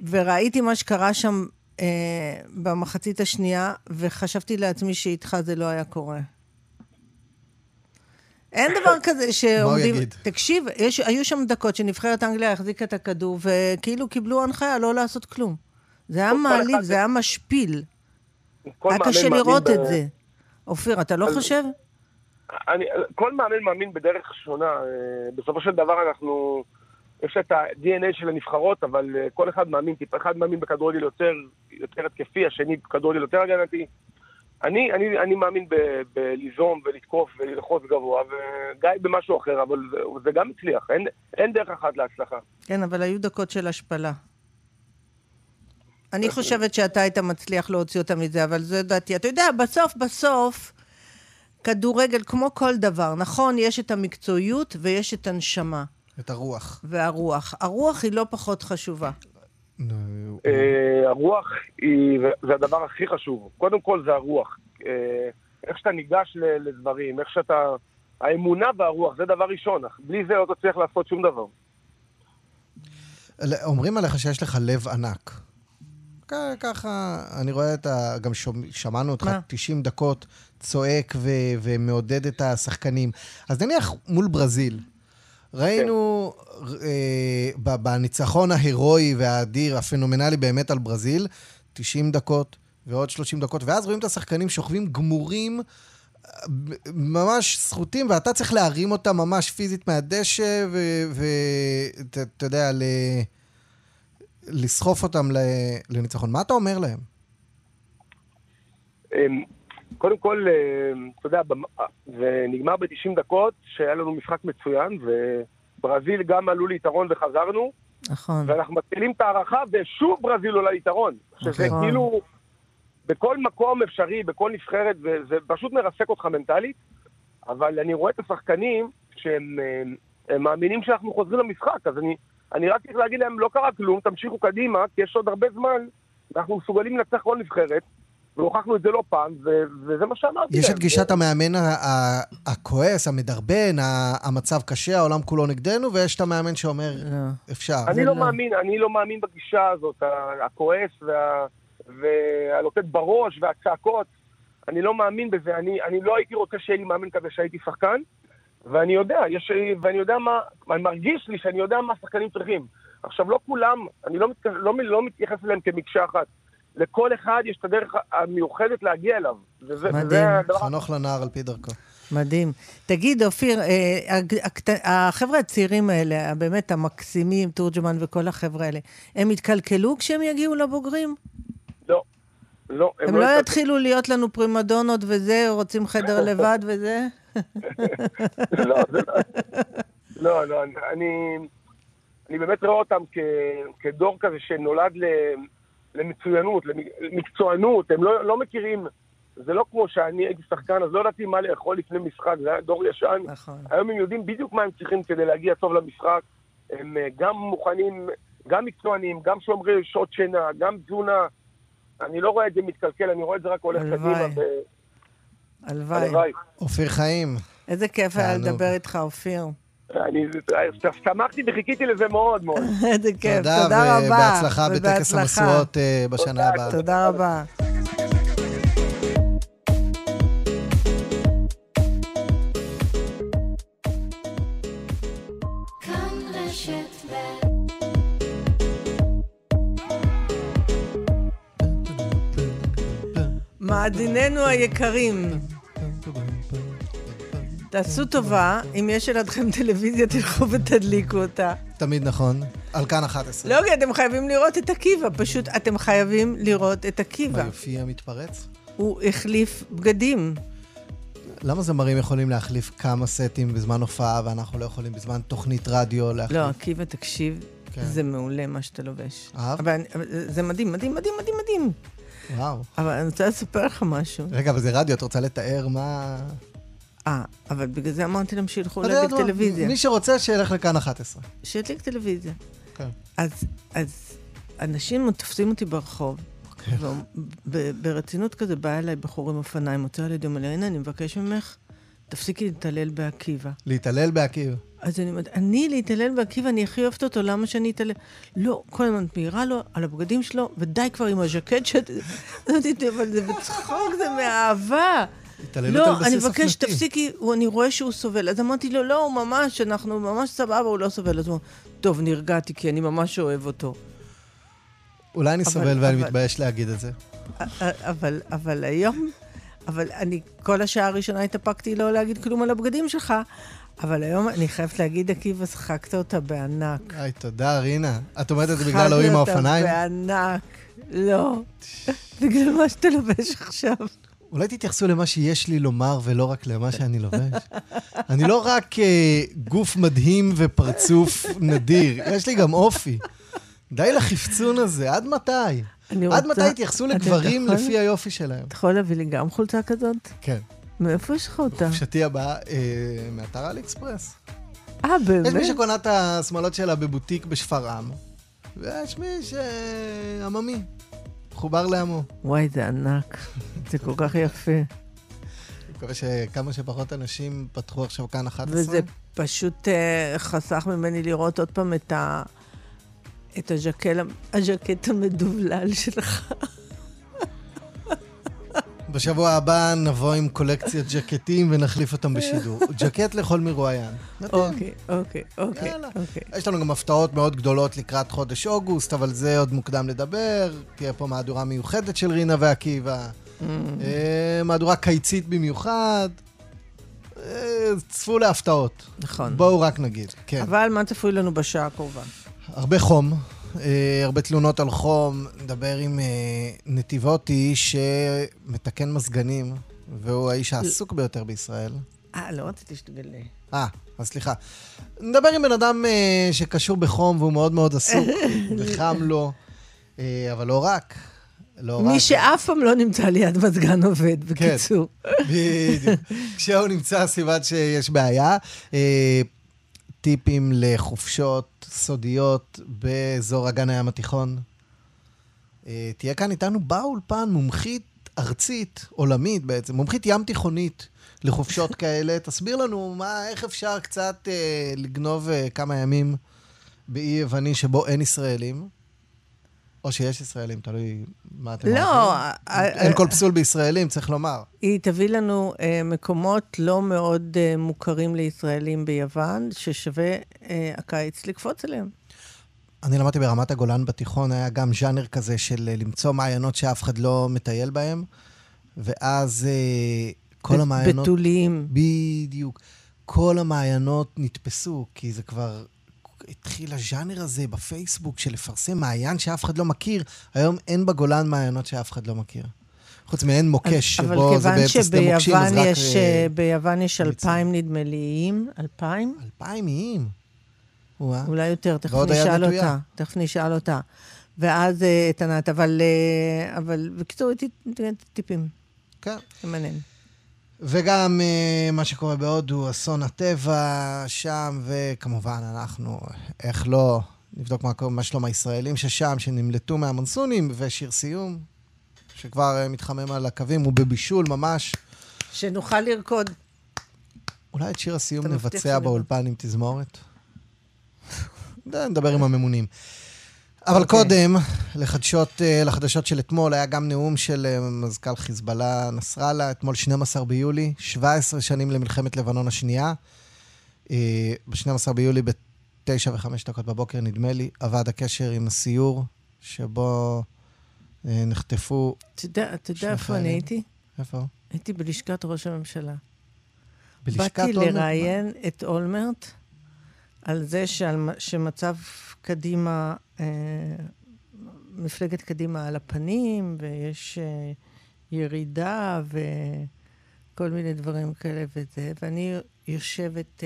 וראיתי מה שקרה שם במחצית השנייה, וחשבתי לעצמי שאיתך זה לא היה קורה. אין דבר כזה שעומדים... תקשיב, היו שם דקות שנבחרת אנגליה החזיקה את הכדור, וכאילו קיבלו הנחיה לא לעשות כלום. זה היה מעליב, זה היה משפיל. היה קשה לראות את זה. אופיר, אתה לא חושב? כל מאמן מאמין בדרך שונה. בסופו של דבר אנחנו... יש את ה-DNA של הנבחרות, אבל כל אחד מאמין, טיפ אחד מאמין בכדורגל יותר התקפי, השני בכדורגל יותר הגנתי. אני מאמין בליזום ולתקוף וללחוץ גבוה, וגיא במשהו אחר, אבל זה גם מצליח. אין דרך אחת להצלחה. כן, אבל היו דקות של השפלה. אני חושבת שאתה היית מצליח להוציא אותה מזה, אבל זה דעתי. אתה יודע, בסוף, כדורגל כמו כל דבר, נכון, יש את המקצועיות ויש את הנשמה. את הרוח. והרוח. הרוח היא לא פחות חשובה. הרוח זה הדבר הכי חשוב. קודם כל זה הרוח. איך שאתה ניגש לדברים, איך שאתה... האמונה והרוח, זה דבר ראשון. בלי זה לא תצליח לעשות שום דבר. אומרים עליך שיש לך לב ענק. ככה, אני רואה את ה... גם שמענו אותך 90 דקות צועק ומעודד את השחקנים. אז נניח מול ברזיל. ראינו בניצחון ההירואי והאדיר, הפנומנלי באמת על ברזיל, 90 דקות ועוד 30 דקות, ואז רואים את השחקנים שוכבים גמורים, ממש זכותים, ואתה צריך להרים אותם ממש פיזית מהדשא, ואתה יודע, לסחוף אותם לניצחון. מה אתה אומר להם? קודם כל, אתה יודע, זה נגמר ב-90 דקות, שהיה לנו משחק מצוין, וברזיל גם עלו ליתרון וחזרנו. נכון. ואנחנו מתחילים את הערכה, ושוב ברזיל עולה ליתרון. שזה כאילו, בכל מקום אפשרי, בכל נבחרת, וזה פשוט מרסק אותך מנטלית. אבל אני רואה את השחקנים, שהם מאמינים שאנחנו חוזרים למשחק, אז אני רק צריך להגיד להם, לא קרה כלום, תמשיכו קדימה, כי יש עוד הרבה זמן, אנחנו מסוגלים לנצח כל נבחרת, והוכחנו את זה לא פעם, וזה מה שאמרתי. יש את גישת המאמן הכועס, המדרבן, המצב קשה, העולם כולו נגדנו, ויש את המאמן שאומר אפשר. אני לא מאמין בגישה הזאת, הכועס והלוטט בראש והצעקות, אני לא מאמין בזה, אני לא הייתי רוצה שיהיה לי מאמן כזה שהייתי שחקן, ואני יודע, אני מרגיש לי שאני יודע מה השחקנים צריכים. עכשיו לא כולם, אני לא מתייחס אליהם כמקשה אחת, לכל אחד יש את הדרך המיוחדת להגיע אליו. מדהים, חנוך לנער על פי דרכו. מדהים. תגיד, אופיר, החבר'ה הצעירים האלה, באמת המקסימים, תורג'מן וכל החבר'ה האלה, הם התקלקלו כשהם יגיעו לבוגרים? לא. הם לא יתחילו להיות לנו פרימדונות וזה, רוצים חדר לבד וזה? לא. אני באמת רואה אותם כדור כזה שנולד למצוינות, למקצוענות, הם לא מכירים, זה לא כמו שאני הייתי שחקן, אז לא ידעתי מה לאכול לפני משחק, זה היה דור ישן, היום הם יודעים בדיוק מה הם צריכים כדי להגיע טוב למשחק, הם גם מוכנים, גם מקצוענים, גם שומרי שעות שינה, גם תזונה, אני לא רואה את זה מתקלקל, אני רואה את זה רק הולך קדימה. הלוואי. אופיר חיים. איזה כיף היה לדבר איתך, אופיר. אני שמחתי וחיכיתי לזה מאוד מאוד. תודה רבה. בהצלחה בטקס המשואות בשנה הבאה. תודה רבה. מאזינינו היקרים, תעשו טובה, אם יש לידכם טלוויזיה, תלכו ותדליקו אותה. תמיד נכון. על כאן 11. לא, אתם חייבים לראות את עקיבא. פשוט אתם חייבים לראות את עקיבא. היופי המתפרץ. הוא החליף בגדים. למה זמרים יכולים להחליף כמה סטים בזמן הופעה, ואנחנו לא יכולים בזמן תוכנית רדיו להחליף? לא, עקיבא, תקשיב, זה מעולה מה שאתה לובש. אבל זה מדהים, מדהים, מדהים, מדהים, מדהים. וואו. אבל אני רוצה לספר לך משהו. רגע, אבל זה רדיו, את רוצה לתאר מה... אבל בגלל זה אמרתי להם שילכו להדליק טלוויזיה. מי שרוצה, שילך לכאן 11. שידליק טלוויזיה. כן. אז אנשים תופסים אותי ברחוב, ברצינות כזה באה אליי בחור עם אופניים, מוצא על ידי מלאינה, אני מבקש ממך, תפסיקי להתעלל בעקיבא. להתעלל בעקיבא? אז אני להתעלל בעקיבא, אני הכי אוהבת אותו, למה שאני אתעלל? לא, כל הזמן תמהירה לו, על הבגדים שלו, ודי כבר עם הז'קט שאת... אבל זה בצחוק, זה מאהבה. לא, אני מבקש, תפסיקי, אני רואה שהוא סובל. אז אמרתי לו, לא, הוא ממש, אנחנו ממש סבבה, הוא לא סובל. אז הוא אומר, טוב, נרגעתי, כי אני ממש אוהב אותו. אולי אני סובל ואני מתבייש להגיד את זה. אבל היום, אבל אני כל השעה הראשונה התאפקתי לא להגיד כלום על הבגדים שלך, אבל היום אני חייבת להגיד, עקיבא, שחקת אותה בענק. היי, תודה, רינה. את אומרת את זה בגלל לא עם האופניים? שחקת אותה בענק. לא. בגלל מה שאתה לובש עכשיו. אולי תתייחסו למה שיש לי לומר ולא רק למה שאני לובש. אני לא רק גוף מדהים ופרצוף נדיר, יש לי גם אופי. די לחפצון הזה, עד מתי? עד מתי תייחסו לדברים לפי היופי שלהם? אתה יכול להביא לי גם חולצה כזאת? כן. מאיפה יש לך אותה? חופשתי הבאה מאתר אל-אקספרס. באמת? יש מי שקונה את השמלות שלה בבוטיק בשפרעם, ויש מי שעממי, חובר לעמו. וואי, זה ענק. זה כל כך יפה. אני מקווה שכמה שפחות אנשים פתחו עכשיו כאן 11. וזה פשוט חסך ממני לראות עוד פעם את ה... את הז'קט המדובלל שלך. בשבוע הבא נבוא עם קולקציית ז'קטים ונחליף אותם בשידור. ז'קט לכל מרואיין. אוקיי. יאללה. יש לנו גם הפתעות מאוד גדולות לקראת חודש אוגוסט, אבל זה עוד מוקדם לדבר. תהיה פה מהדורה מיוחדת של רינה ועקיבא. מהדורה קיצית במיוחד. צפו להפתעות. נכון. בואו רק נגיד. אבל מה צפוי לנו בשעה הקרובה? הרבה חום, הרבה תלונות על חום, נדבר עם נתיבותי שמתקן מזגנים, והוא האיש העסוק ביותר בישראל. לא רציתי שתגלה. אז סליחה. נדבר עם בן אדם שקשור בחום, והוא מאוד מאוד עסוק, וחם לו, אבל לא רק. מי שאף פעם לא נמצא ליד מזגן עובד, בקיצור. בדיוק. כשהוא נמצא, סיבת שיש בעיה, טיפים לחופשות סודיות באזור אגן הים התיכון. תהיה כאן איתנו באולפן מומחית ארצית, עולמית בעצם, מומחית ים תיכונית לחופשות כאלה. תסביר לנו איך אפשר קצת לגנוב כמה ימים באי יווני שבו אין ישראלים, או שיש ישראלים, תלוי מה אתם אומרים. לא. אין כל פסול בישראלים, צריך לומר. היא תביא לנו מקומות לא מאוד מוכרים לישראלים ביוון, ששווה הקיץ לקפוץ אליהם. אני למדתי ברמת הגולן בתיכון, היה גם ז'אנר כזה של למצוא מעיינות שאף אחד לא מטייל בהם, ואז כל המעיינות... בתולים. בדיוק. כל המעיינות נתפסו, כי זה כבר... התחיל הז'אנר הזה בפייסבוק של לפרסם מעיין שאף אחד לא מכיר. היום אין בגולן מעיינות שאף אחד לא מכיר. חוץ מהן מוקש שבו זה בפסטי מוקשים. אבל כיוון שביוון יש 2,000 נדמה ליים, 2,000? 2,000 איים. אולי יותר, תכף נשאל אותה. ואז תנת, אבל בקיצור, טיפים. כן. אמנם. וגם מה שקורה בהודו, אסון הטבע שם, וכמובן אנחנו, איך לא, נבדוק מה שלום הישראלים ששם, שנמלטו מהמונסונים, ושיר סיום, שכבר מתחמם על הקווים, הוא בבישול ממש. שנוכל לרקוד. אולי את שיר הסיום נבצע באולפן עם תזמורת? נדבר עם הממונים. אבל קודם, לחדשות של אתמול, היה גם נאום של מזכ"ל חיזבאללה נסראללה, אתמול 12 ביולי, 17 שנים למלחמת לבנון השנייה. ב-12 ביולי, ב-9:05 בבוקר, נדמה לי, עבד הקשר עם הסיור, שבו נחטפו... אתה יודע איפה אני הייתי? איפה? הייתי בלשכת ראש הממשלה. בלשכת אולמרט? באתי לראיין את אולמרט על זה שמצב קדימה... מפלגת קדימה על הפנים, ויש ירידה וכל מיני דברים כאלה וזה. ואני יושבת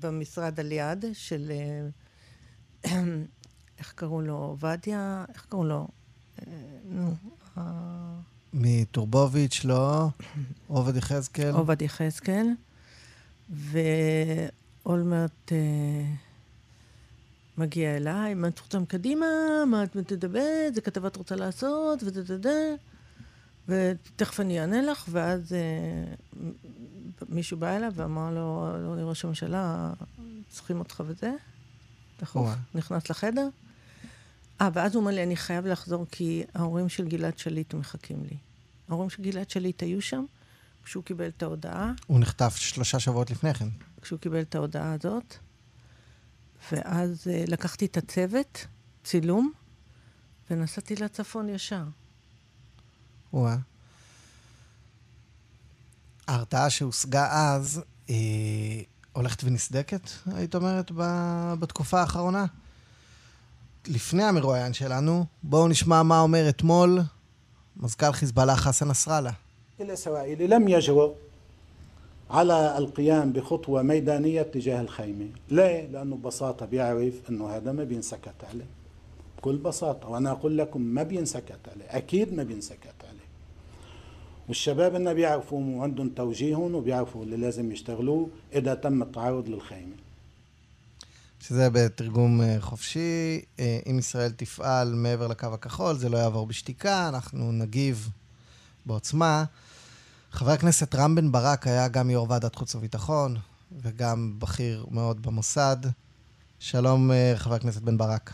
במשרד על יד של, איך קראו לו, עובדיה, איך קראו לו? מטורבוביץ', לא? עובדיה חזקאל? עובדיה חזקאל. ואולמרט מגיע אליי, מה את רוצה מקדימה, מה את מתדברת, זה כתבה את רוצה לעשות, ותכף אני אענה לך, ואז מישהו בא אליו ואמר לו, לא ראש הממשלה, צריכים אותך וזה, תחוף, נכנס לחדר. ואז הוא אומר לי, אני חייב לחזור כי ההורים של גלעד שליט מחכים לי. ההורים של גלעד שליט היו שם, כשהוא קיבל את ההודעה. הוא נחטף 3 שבועות לפני כן. כשהוא קיבל את ההודעה הזאת, ואז לקחתי את הצוות, צילום, ונסעתי לצפון ישר. וואה. ההרתעה שהושגה אז, הולכת ונסדקת, היית אומרת, בתקופה האחרונה? לפני המרואיין שלנו, בואו נשמע מה אומר אתמול מזכ"ל חיזבאללה חסן נסראללה. الإسرائيلي لم يجرؤ على القيام بخطوة ميدانية تجاه الخيمة. ليه؟ لأنه ببساطة بيعرف أنه هذا ما بينسكت عليه بكل بساطة، وأنا أقول لكم ما بينسكت عليه، أكيد ما بينسكت عليه. والشباب إنه بيعرفوا وعندهم توجيههم وبيعرفوا اللي لازم يشتغلوه إذا تم التعرض للخيمة. שזה בתרגום חופשי, אם ישראל תפעל מעבר לקו הכחול, זה לא יעבור בשתיקה, אנחנו נגיב בעוצמה. חבר הכנסת רם בן ברק היה גם יו"ר ועדת חוץ וביטחון, וגם בכיר מאוד במוסד. שלום חבר הכנסת בן ברק.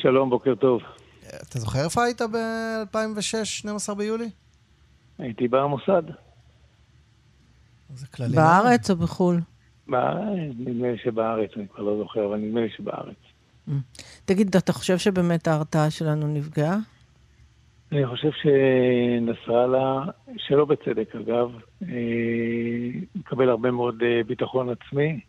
שלום, בוקר טוב. אתה זוכר איפה היית ב-2006, 12 ביולי? הייתי במוסד. בארץ או בחול? נדמה לי שבארץ, אני כבר לא זוכר, אבל נדמה לי שבארץ. תגיד, אתה חושב שבאמת ההרתעה שלנו נפגעה? אני חושב שנסראללה, שלא בצדק אגב, מקבל הרבה מאוד ביטחון עצמי,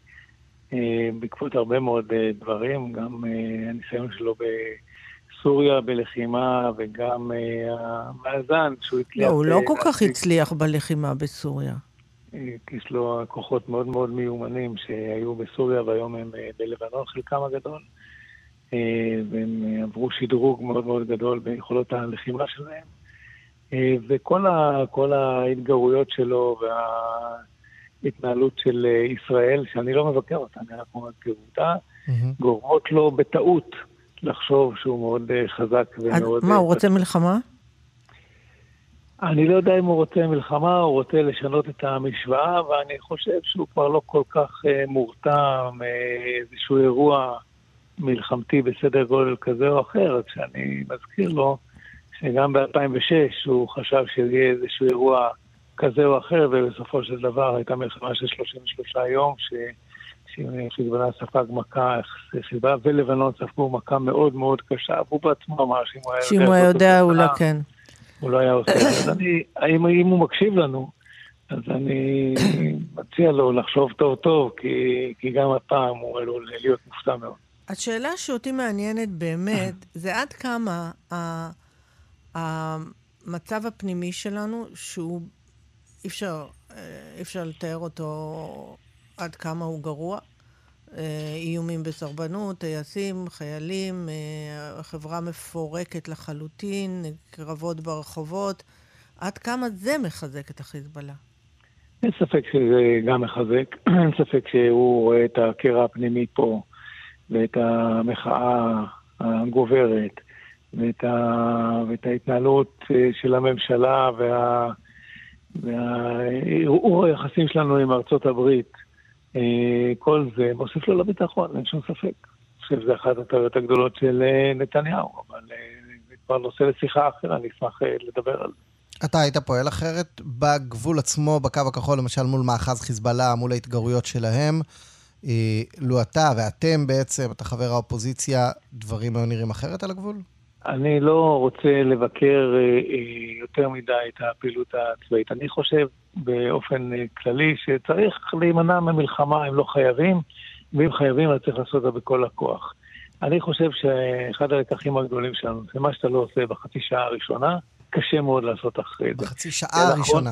בעקבות הרבה מאוד דברים, גם הניסיון שלו בסוריה, בלחימה, וגם המאזן שהוא הצליח... לא, הוא לא כל כך הצליח בלחימה בסוריה. יש לו כוחות מאוד מאוד מיומנים שהיו בסוריה והיום הם בלבנון חלקם הגדול, והם עברו שדרוג מאוד מאוד גדול ביכולות הלחימה שלהם, וכל ההתגרויות שלו וההתנהלות של ישראל, שאני לא מבקר אותה, אני רק מבקר אותה, גורמות לו בטעות לחשוב שהוא מאוד חזק ומאוד... מה, הוא רוצה מלחמה? אני לא יודע אם הוא רוצה מלחמה, הוא רוצה לשנות את המשוואה, ואני חושב שהוא כבר לא כל כך מורתע מאיזשהו אירוע מלחמתי בסדר גודל כזה או אחר, שאני מזכיר לו שגם ב-2006 הוא חשב שיהיה איזשהו אירוע כזה או אחר, ובסופו של דבר הייתה מלחמה של 33 יום, שחיזבאללה ספג מכה, חיזבאללה ולבנון ספגו מכה מאוד מאוד קשה, והוא בעצמו אמר שאם הוא היה יודע, הוא לא כן. הוא לא היה עושה. אז אם הוא מקשיב לנו, אז אני מציע לו לחשוב טוב טוב, כי גם הפעם הוא עלול להיות מופתע מאוד. השאלה שאותי מעניינת באמת, זה עד כמה המצב הפנימי שלנו, שהוא אפשר לתאר אותו עד כמה הוא גרוע, איומים בסרבנות, טייסים, חיילים, החברה מפורקת לחלוטין, קרבות ברחובות. עד כמה זה מחזק את החיזבאללה? אין ספק שזה גם מחזק. אין ספק שהוא רואה את הקרע הפנימי פה, ואת המחאה הגוברת, ואת ההתנהלות של הממשלה, והאירוע היחסים שלנו עם ארצות הברית, כל זה מוסיף לו לביטחון, אין שום ספק. אני חושב, זה אחת הטעויות הגדולות של נתניהו, אבל זה כבר נושא לשיחה אחרת, אני אשמח לדבר על זה. אתה היית פועל אחרת בגבול עצמו, בקו הכחול, למשל מול מאחז חיזבאללה, מול ההתגרויות שלהם, לו אתה ואתם בעצם, אתה חבר האופוזיציה, דברים היו נראים אחרת על הגבול? אני לא רוצה לבקר יותר מדי את הפעילות הצבאית. אני חושב באופן כללי שצריך להימנע ממלחמה, הם לא חייבים, ואם חייבים אז צריך לעשות אותה בכל הכוח. אני חושב שאחד הלקחים הגדולים שלנו, זה מה שאתה לא עושה בחצי שעה הראשונה, קשה מאוד לעשות אחרי זה. בחצי שעה הראשונה.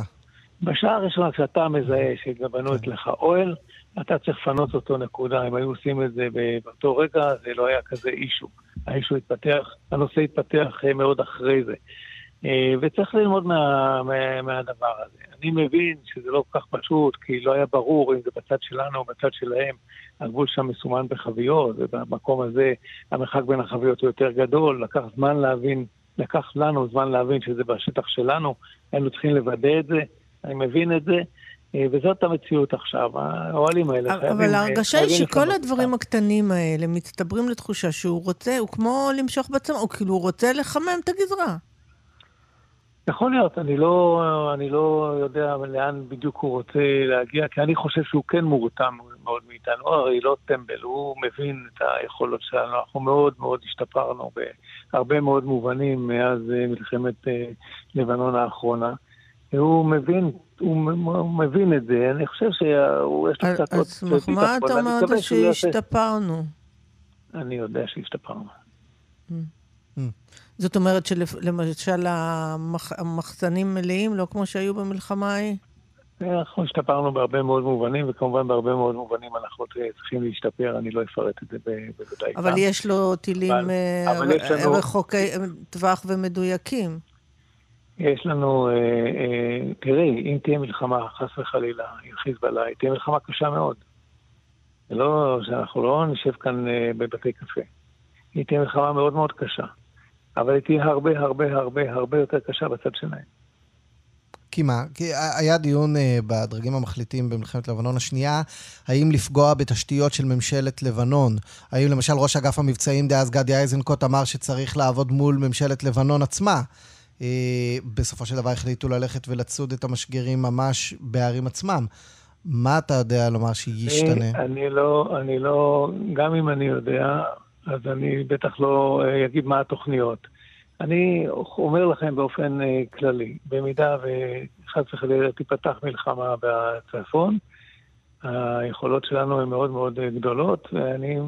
בשעה הראשונה, כשאתה מזהה שגבנו את לך אוהל, אתה צריך לפנות אותו נקודה. אם היו עושים את זה באותו רגע, זה לא היה כזה אישו. האישו התפתח, הנושא התפתח מאוד אחרי זה. וצריך ללמוד מהדבר הזה. אני מבין שזה לא כל כך פשוט, כי לא היה ברור אם זה בצד שלנו או בצד שלהם. הגבול שם מסומן בחביות, ובמקום הזה המרחק בין החביות הוא יותר גדול. לקח זמן להבין, לקח לנו זמן להבין שזה בשטח שלנו. היינו צריכים לוודא את זה. אני מבין את זה. וזאת המציאות עכשיו, האוהלים האלה. אבל ההרגשה היא שכל הדברים הקטנים האלה מצטברים לתחושה שהוא רוצה, הוא כמו למשוך בצמא, הוא כאילו רוצה לחמם את הגזרה. יכול להיות, אני לא יודע לאן בדיוק הוא רוצה להגיע, כי אני חושב שהוא כן מורתם מאוד מאיתנו, הרי לא טמבל, הוא מבין את היכולות שלנו, אנחנו מאוד מאוד השתפרנו בהרבה מאוד מובנים מאז מלחמת לבנון האחרונה. הוא מבין את זה, אני חושב שיש לו קצת... אז מה אתה אמרת שהשתפרנו? אני יודע שהשתפרנו. זאת אומרת שלמשל המחסנים מלאים, לא כמו שהיו במלחמה ההיא? אנחנו השתפרנו בהרבה מאוד מובנים, וכמובן בהרבה מאוד מובנים אנחנו צריכים להשתפר, אני לא אפרט את זה בוודאי. אבל יש לו טילים רחוקי טווח ומדויקים. יש לנו, תראי, אם תהיה מלחמה, חס וחלילה, חיזבאללה, תהיה מלחמה קשה מאוד. זה לא, אנחנו לא נשב כאן בבתי קפה. היא תהיה מלחמה מאוד מאוד קשה. אבל היא תהיה הרבה, הרבה, הרבה, הרבה יותר קשה בצד שלהם. כי מה? כי היה דיון בדרגים המחליטים במלחמת לבנון השנייה, האם לפגוע בתשתיות של ממשלת לבנון? האם למשל ראש אגף המבצעים דאז גדי איזנקוט אמר שצריך לעבוד מול ממשלת לבנון עצמה? בסופו של דבר החליטו ללכת ולצוד את המשגרים ממש בערים עצמם. מה אתה יודע לומר שישתנה? אני לא, גם אם אני יודע, אז אני בטח לא אגיד מה התוכניות. אני אומר לכם באופן כללי, במידה וחס וחלילה תיפתח מלחמה בצפון, היכולות שלנו הן מאוד מאוד גדולות, ואני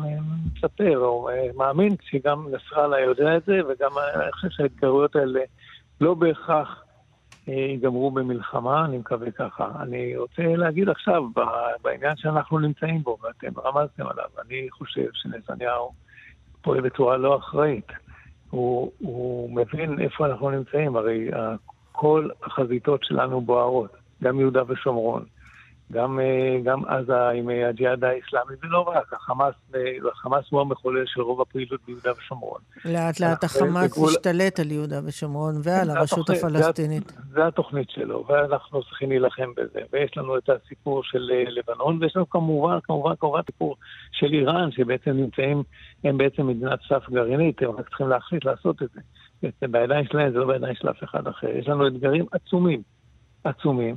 מצפה או מאמין שגם נסראללה יודע את זה, וגם אני חושב שההתגרויות האלה לא בהכרח ייגמרו במלחמה, אני מקווה ככה. אני רוצה להגיד עכשיו, בעניין שאנחנו נמצאים בו, ואתם רמזתם עליו, אני חושב שנתניהו פועל בצורה לא אחראית. הוא מבין איפה אנחנו נמצאים, הרי כל החזיתות שלנו בוערות, גם יהודה ושומרון, גם עזה עם הג'יהאד האסלאמי, ולא רק, החמאס הוא המחולל של רוב הפעילות ביהודה ושומרון. לאט לאט החמאס השתלט על יהודה ושומרון ועל הרשות הפלסטינית. זה התוכנית שלו, ואנחנו צריכים להילחם בזה. ויש לנו את הסיפור של לבנון, ויש לנו כמובן סיפור של איראן, שבעצם נמצאים, הם בעצם מדינת סף גרעינית, הם רק צריכים להחליט לעשות את זה. בעצם בעידיים שלהם, זה לא בעידיים של אף אחד אחר. יש לנו אתגרים עצומים.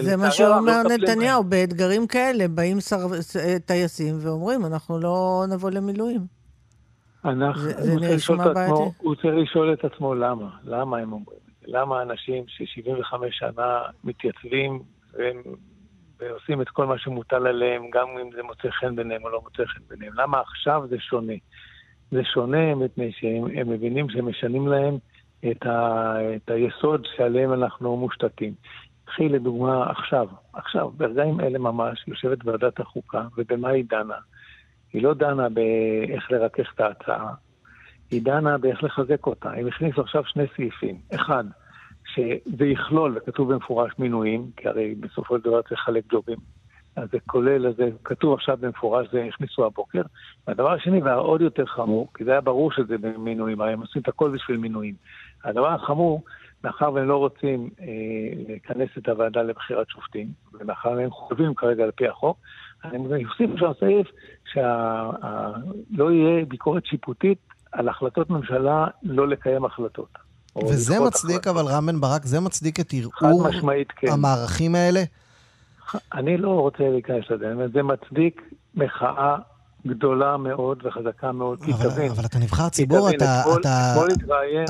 זה מה שאומר נתניהו, באתגרים כאלה באים טייסים ואומרים אנחנו לא נבוא למילואים. זה נשמע בעייתי. הוא צריך לשאול את עצמו למה הם אומרים, למה אנשים ש75 שנה מתייצבים ועושים את כל מה שמוטל עליהם, גם אם זה מוצא חן ביניהם או לא מוצא חן ביניהם, למה עכשיו זה שונה? זה שונה מפני שהם מבינים שמשנים להם את היסוד שעליהם אנחנו מושתתים. קחי לדוגמה עכשיו, ברגעים אלה ממש, יושבת ועדת החוקה, ובמה היא דנה? היא לא דנה באיך לרכך את ההצעה, היא דנה באיך לחזק אותה. היא הכניסה עכשיו שני סעיפים. אחד, שזה יכלול, וכתוב במפורש מינויים, כי הרי בסופו של דבר צריך לחלק ג'ובים. אז זה כולל, אז זה כתוב עכשיו במפורש, זה הכניסו הבוקר. והדבר השני, והעוד יותר חמור, כי זה היה ברור שזה במינויים, הרי הם עושים את הכל בשביל מינויים. הדבר החמור, מאחר והם לא רוצים להיכנס את הוועדה לבחירת שופטים, ומאחר והם חושבים כרגע לפי החוק, אני מוסיף שם סעיף שלא יהיה ביקורת שיפוטית על החלטות ממשלה לא לקיים החלטות. וזה מצדיק, אבל רם בן ברק, זה מצדיק את ערעור המערכים האלה? אני לא רוצה להיכנס לזה, זה מצדיק מחאה גדולה מאוד וחזקה מאוד. אבל אתה נבחר ציבור,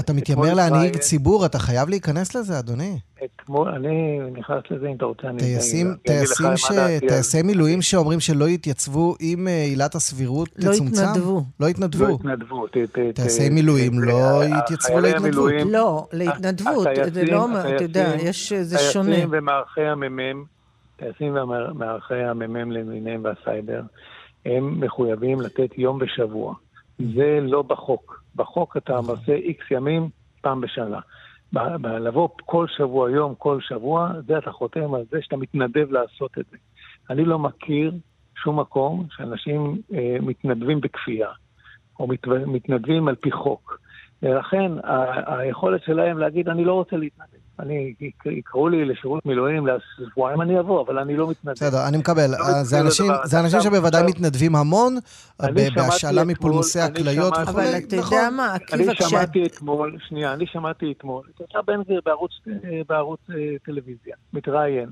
אתה מתיימר להנהיג ציבור, אתה חייב להיכנס לזה, אדוני. אני נכנס לזה, אם אתה רוצה. תייסים מילואים שאומרים שלא יתייצבו עם עילת הסבירות תצומצם? לא יתנדבו. תייסים מילואים לא יתייצבו להתנדבות. לא, להתנדבות. אתה יודע, זה שונה. תייסים ומערכי הממ"מ, תייסים ומערכי הממ"מ למיניהם והסייבר, הם מחויבים לתת יום בשבוע. זה לא בחוק. בחוק אתה מרצה איקס ימים פעם בשנה. לבוא כל שבוע, יום כל שבוע, זה אתה חותם על זה שאתה מתנדב לעשות את זה. אני לא מכיר שום מקום שאנשים מתנדבים בכפייה, או מתנדבים על פי חוק. ולכן היכולת שלהם להגיד, אני לא רוצה להתנדב. אני, יקראו לי לשירות מילואים, לשבועיים אני אבוא, אבל אני לא מתנדב. בסדר, אני מקבל. זה אנשים שבוודאי מתנדבים המון, בהשאלה מפולמוסי הכליות. אבל אתה יודע מה, עקיבא, אני שמעתי אתמול, אתה בן גביר בערוץ טלוויזיה, מתראיין,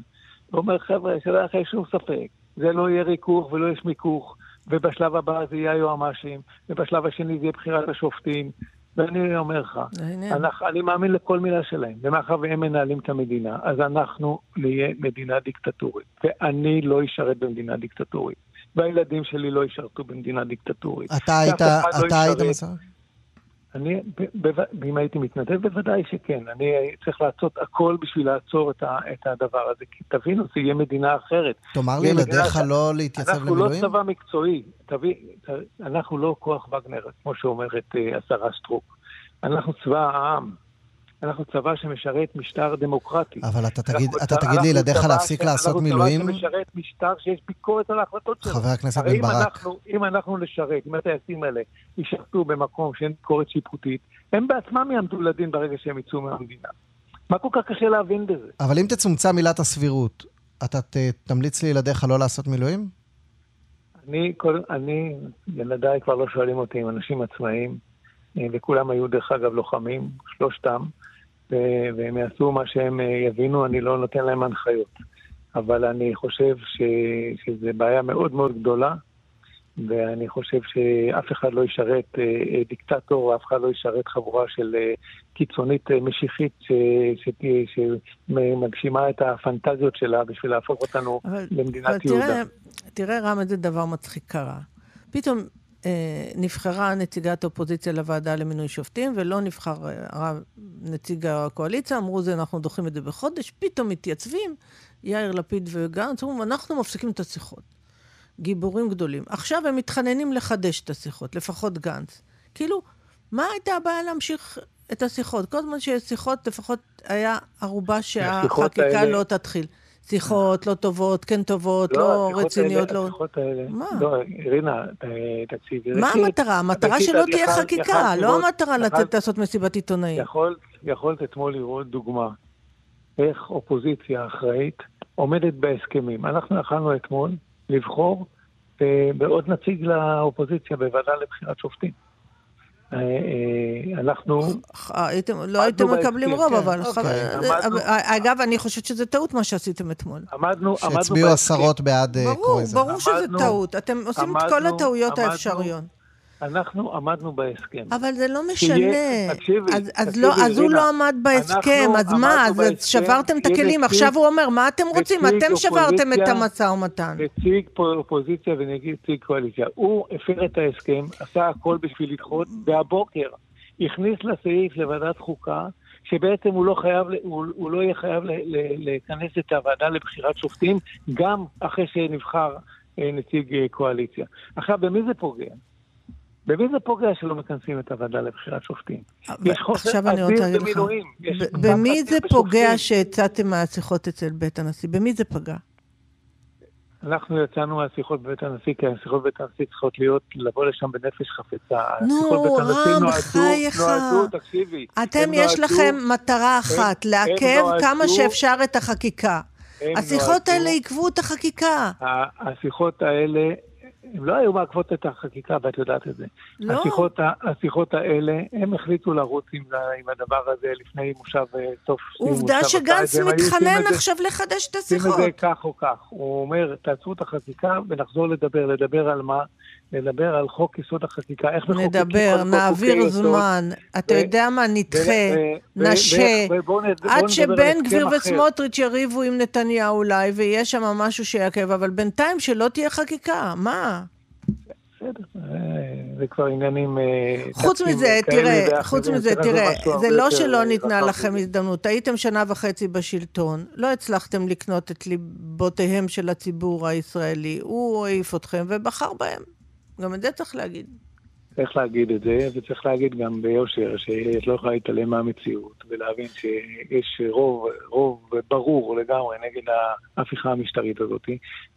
ואומר, חבר'ה, שלא יהיה שום ספק, זה לא יהיה ריכוך ולא יש מיכוך, ובשלב הבא זה יהיה יועמ"שים, ובשלב השני זה יהיה בחירת השופטים, ואני אומר לך, אני מאמין לכל מילה שלהם, ומאחר והם מנהלים את המדינה, אז אנחנו נהיה מדינה דיקטטורית, ואני לא אשרת במדינה דיקטטורית, והילדים שלי לא ישרתו במדינה דיקטטורית. אתה היית מסרב? אני, אם הייתי מתנדב, בוודאי שכן, אני צריך לעשות הכל בשביל לעצור את הדבר הזה, כי תבינו, זה יהיה מדינה אחרת. תאמר לי, לדרך לא להתייצב למילואים? אנחנו לא צבא מקצועי, אנחנו לא כוח וגנר, כמו שאומרת השרה סטרוק. אנחנו צבא העם, אנחנו צבא שמשרת משטר דמוקרטי. אבל אתה תגיד לי, לדרך להפסיק לעשות מילואים? אנחנו צבא שמשרת משטר שיש ביקורת על ההחלטות שלנו. חבר הכנסת בן ברק. אם אנחנו נשרת, אם הטייסים האלה ישרתו במקום שאין ביקורת שיפוטית, הם בעצמם יעמדו לדין ברגע שהם יצאו מהמדינה. מה כל כך קשה להבין בזה? אבל אם תצומצם מילת הסבירות, אתה תמליץ לי לדרך לא לעשות מילואים? אני, ילדיי כבר לא שואלים אותי, הם אנשים עצמאיים, וכולם היו דרך אגב לוחמים, שלושתם, והם יעשו מה שהם יבינו, אני לא נותן להם הנחיות. אבל אני חושב שזה בעיה מאוד מאוד גדולה, ואני חושב שאף אחד לא ישרת דיקטטור, אף אחד לא ישרת חבורה של קיצונית משיחית שמגשימה את הפנטזיות שלה בשביל להפוך אותנו למדינת יהודה. תראה רם, איזה דבר מצחיק קרה. פתאום נבחרה נציגת אופוזיציה לוועדה למינוי שופטים, ולא נבחר נציג הקואליציה, אמרו זה, אנחנו דוחים את זה בחודש, פתאום מתייצבים, יאיר לפיד וגנץ, אנחנו מפסיקים את השיחות. גיבורים גדולים. עכשיו הם מתחננים לחדש את השיחות, לפחות גנץ. כאילו, מה הייתה הבעיה להמשיך את השיחות? כל זמן שיש שיחות, לפחות היה ערובה שהחקיקה לא תתחיל. שיחות לא טובות, כן טובות, לא רציניות, לא... מה? לא, רינה, תקשיבי. מה המטרה? המטרה שלא תהיה חקיקה, לא המטרה לעשות מסיבת עיתונאים. יכולת אתמול לראות דוגמה, איך אופוזיציה אחראית עומדת בהסכמים. אנחנו יכלנו אתמול לבחור בעוד נציג לאופוזיציה בוועדה לבחירת שופטים. אנחנו לא הייתם מקבלים רוב, אבל אגב אני חושבת שזה טעות מה שעשיתם אתמול, שהצביעו עשרות בעד קרויזה. ברור שזה טעות, אתם עושים את כל הטעויות האפשריות. אנחנו עמדנו בהסכם, אבל זה לא משנה. אז הוא לא עמד בהסכם, אז מה? אז שברתם את הכלים. עכשיו הוא אומר, מה אתם רוצים? אתם שברתם את המצא ומתן. נציג אופוזיציה ונציג קואליציה, הוא הפר את ההסכם, עשה הכל בשביל לדחות, והבוקר הכניס לסעיף לוועדת חוקה שבעצם הוא לא יהיה חייב להיכנס את הוועדה לבחירת שופטים גם אחרי שנבחר נציג קואליציה. עכשיו, במי זה פוגע? במי זה פוגע שלא מכנסים את הוועדה לבחירת שופטים? יש חוסר אדיר במילואים. במי זה פוגע שהצאתם מהשיחות אצל בית הנשיא? במי זה פגע? אנחנו יצאנו מהשיחות בבית הנשיא, כי השיחות בבית הנשיא צריכות להיות, לבוא לשם בנפש חפצה. נו, רם, חייך. נועדו, תקשיבי. אתם יש לכם מטרה אחת, לעכב כמה שאפשר את החקיקה. השיחות האלה עיכבו את החקיקה. השיחות האלה... הם לא היו מעקבות את החקיקה, ואת יודעת את זה. לא. השיחות האלה, הם החליטו לרוץ עם הדבר הזה לפני מושב סוף. עובדה שגנץ מתחנן עכשיו לחדש את השיחות. זה כך או כך. הוא אומר, תעצרו את החקיקה ונחזור לדבר. לדבר על מה? נדבר על חוק יסוד החקיקה, איך נדבר, נעביר זמן, אתה יודע מה, נדחה, נשה, עד שבן גביר וסמוטריץ' יריבו עם נתניהו אולי, ויהיה שם משהו שיעכב, אבל בינתיים שלא תהיה חקיקה, מה? בסדר, זה כבר עניינים... חוץ מזה, תראה, זה לא שלא ניתנה לכם הזדמנות, הייתם שנה וחצי בשלטון, לא הצלחתם לקנות את ליבותיהם של הציבור הישראלי, הוא העיף אתכם ובחר בהם. גם את זה צריך להגיד. צריך להגיד את זה, וצריך להגיד גם ביושר, שאת לא יכולה להתעלם מהמציאות, ולהבין שיש רוב ברור לגמרי נגד ההפיכה המשטרית הזאת,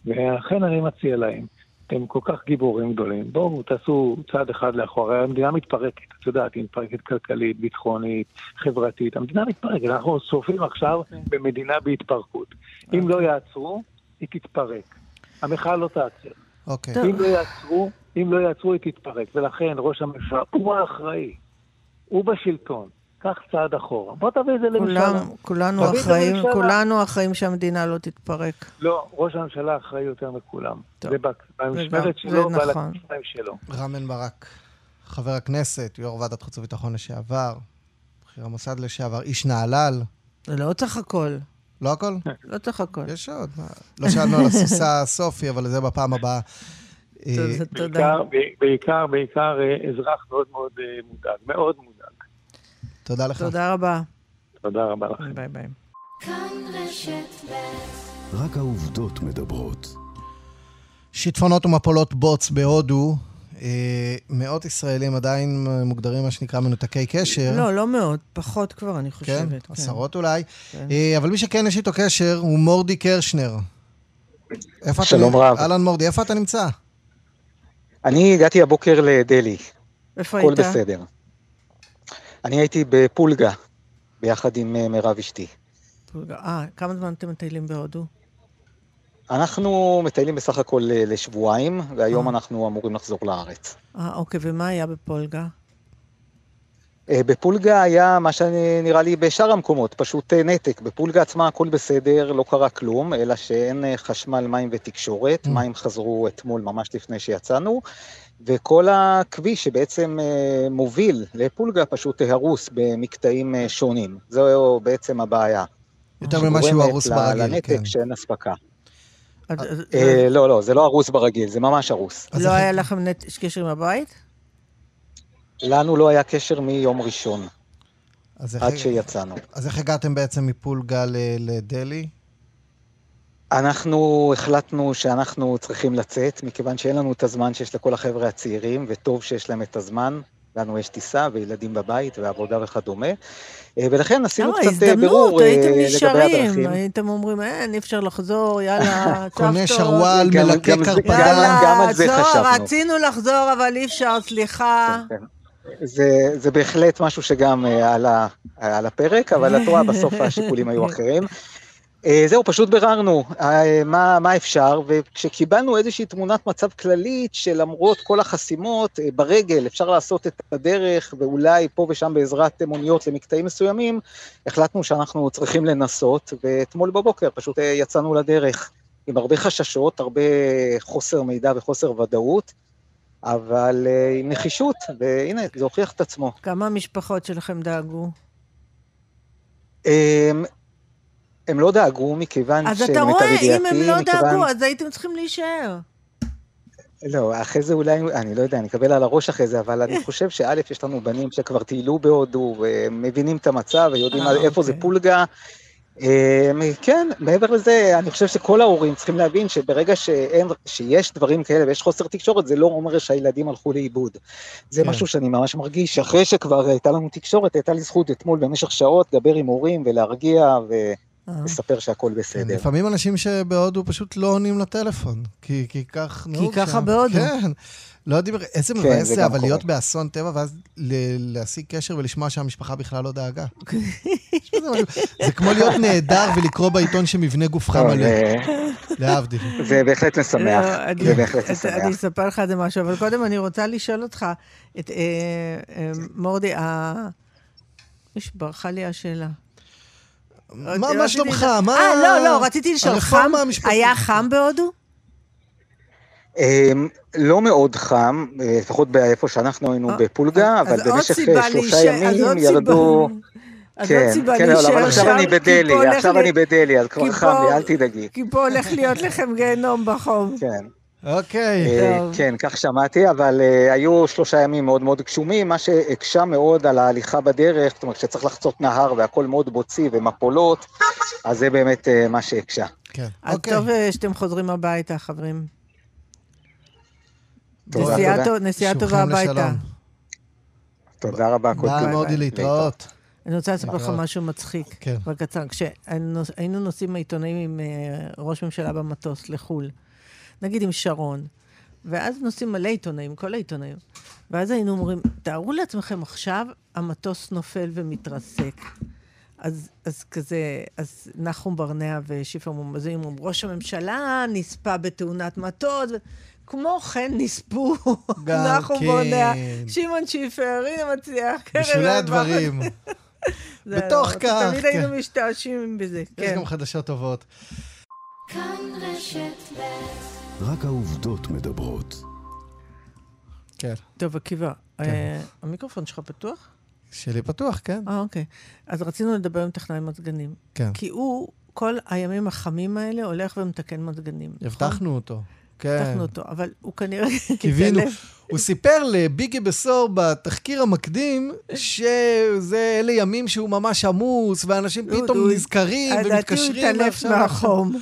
ואכן אני מציע להם, אתם כל כך גיבורים גדולים, בואו תעשו צעד אחד לאחור, המדינה מתפרקת, את יודעת, היא מתפרקת כלכלית, ביטחונית, חברתית, המדינה מתפרקת, אנחנו סופים עכשיו במדינה בהתפרקות. אם לא יעצרו, היא תתפרק. המחאה לא תעצר. אם לא יעצרו, היא תתפרק. ולכן ראש הממשלה, הוא האחראי. הוא בשלטון. קח צעד אחורה. בוא תביא את זה לממשלה. כולנו אחראים שהמדינה לא תתפרק. לא, ראש הממשלה אחראי יותר מכולם. זה במשמרת שלו ועל הכתפיים שלו. רם בן ברק, חבר הכנסת, יו"ר ועדת חוץ וביטחון לשעבר, בכיר המוסד לשעבר, איש נעלל. לא צריך הכל. לא הכל? לא צריך הכל. יש עוד. לא שאלנו על הסוסה סופי, אבל זה בפעם הבאה. בעיקר אזרח מאוד מאוד מודאג. מאוד מודאג. תודה לך. תודה רבה. תודה רבה לכם. ביי ביי. רק העובדות מדברות. שיטפונות ומפולות בוץ בהודו. מאות ישראלים עדיין מוגדרים מה שנקרא מנותקי קשר. לא מאות, פחות כבר אני חושבת. כן, עשרות אולי. אבל מי שכן יש איתו קשר הוא מורדי קרשנר. שלום רב. אלן מורדי, איפה אתה נמצא? אני הגעתי הבוקר לדלי. איפה היית? כל בסדר. אני הייתי בפולגה, ביחד עם מרב אשתי. פולגה, כמה זמן אתם מטיילים בהודו? אנחנו מטיילים בסך הכל לשבועיים, והיום אנחנו אמורים לחזור לארץ. אוקיי, ומה היה בפולגה? בפולגה היה מה שנראה לי בשאר המקומות, פשוט נתק. בפולגה עצמה הכל בסדר, לא קרה כלום, אלא שאין חשמל, מים ותקשורת, מים חזרו אתמול ממש לפני שיצאנו, וכל הכביש שבעצם מוביל לפולגה פשוט הרוס במקטעים שונים. זו בעצם הבעיה. יותר ממה שהוא הרוס ברגיל. לנתק שאין הספקה. לא, זה לא הרוס ברגיל, זה ממש הרוס. לא היה לכם קשר עם הבית? לנו לא היה קשר מיום ראשון, עד שיצאנו. אז איך הגעתם בעצם מפולגה לדלי? אנחנו החלטנו שאנחנו צריכים לצאת, מכיוון שאין לנו את הזמן שיש לכל החבר'ה הצעירים, וטוב שיש להם את הזמן, לנו יש טיסה וילדים בבית ועבודה וכדומה, ולכן עשינו קצת ברור לגבי הדרכים. הייתם אומרים, אין, אפשר לחזור, יאללה, קונה שרוואל, מלקה קרפדה. גם על זה חשבנו. רצינו לחזור, אבל אי אפשר, סליחה. זה בהחלט משהו שגם על הפרק, אבל התורה בסוף השיקולים היו אחרים. זהו, פשוט בררנו מה אפשר, וכשקיבלנו איזושהי תמונת מצב כללית שלמרות כל החסימות, ברגל אפשר לעשות את הדרך, ואולי פה ושם בעזרת מוניות למקטעים מסוימים, החלטנו שאנחנו צריכים לנסות, ואתמול בבוקר פשוט יצאנו לדרך עם הרבה חששות, הרבה חוסר מידע וחוסר ודאות, אבל עם נחישות, והנה, זה הוכיח את עצמו. כמה המשפחות שלכם דאגו? הם לא דאגו מכיוון שהם את הבידיעתי. אז אתה רואה, אם הם לא דאגו, אז הייתם צריכים להישאר. לא, אחרי זה אולי, אני לא יודע, אני אקבל על הראש אחרי זה, אבל אני חושב שא' יש לנו בנים שכבר טיילו בהודו, ומבינים את המצב, ויודעים איפה זה פולגה. כן, מעבר לזה, אני חושב שכל ההורים צריכים להבין שברגע שיש דברים כאלה, ויש חוסר תקשורת, זה לא אומר שהילדים הלכו לאיבוד. זה משהו שאני ממש מרגיש, אחרי שכבר הייתה לנו תקשורת, הייתה לי זכות אתמול במשך שעות, לדבר עם הורים ולהרגיע מספר שהכל בסדר. לפעמים אנשים שבהודו פשוט לא עונים לטלפון, כי ככה בהודו. כן, לא יודעים, איזה מבאס זה, אבל להיות באסון טבע, ואז להשיג קשר ולשמוע שהמשפחה בכלל לא דאגה. זה כמו להיות נהדר ולקרוא בעיתון שמבנה גופך מלא. להבדיל. זה בהחלט משמח. אני אספר לך את זה משהו, אבל קודם אני רוצה לשאול אותך, מורדי, ברכה לי השאלה. מה שלומך? לא, רציתי לשאול, היה חם בהודו? לא מאוד חם, לפחות באיפה שאנחנו היינו בפולגה, אבל במשך 3 ימים ירדו... כן, אבל עכשיו אני בדלי, אז כבר חם לי, אל תדאגי. כי פה הולך להיות לכם גיהנום בחום. כן. אוקיי. כן, כך שמעתי, אבל היו 3 ימים מאוד מאוד גשומים, מה שהקשה מאוד על ההליכה בדרך, זאת אומרת, שצריך לחצות נהר והכל מאוד בוצי ומפולות, אז זה באמת מה שהקשה. כן, אוקיי. טוב שאתם חוזרים הביתה, חברים. נסיעה טובה הביתה. תודה רבה. תודה מאוד להתראות. אני רוצה לעשות לך משהו מצחיק. בקצר, כשהיינו נוסעים העיתונאים עם ראש ממשלה במטוס לחול, נגיד עם שרון, ואז נוסעים מלא עיתונאים, כל העיתונאים, ואז היינו אומרים, תארו לעצמכם עכשיו, המטוס נופל ומתרסק. אז כזה, אז נחום ברניה ושיפר מומזים, ראש הממשלה נספה בתאונת מטוס, כמו כן נספו, נחום ברניה, שמעון שיפר, רינה מצליח, בשולי הדברים. בתוך כך. תמיד היינו משתעשים בזה. יש גם חדשות טובות. כאן רשת ב' רק העובדות מדברות. כן. טוב, עקיבא, המיקרופון שלך פתוח? שלי פתוח, כן. אוקיי. אז רצינו לדבר עם טכנאי מזגנים. כן. כי הוא, כל הימים החמים האלה, הולך ומתקן מזגנים. הבטחנו אותו. הבטחנו אותו, אבל הוא כנראה... קיווינו. הוא סיפר לביגי בשור בתחקיר המקדים, שזה אלה ימים שהוא ממש עמוס, ואנשים פתאום נזכרים ומתקשרים. הוא יתעלף מהחום.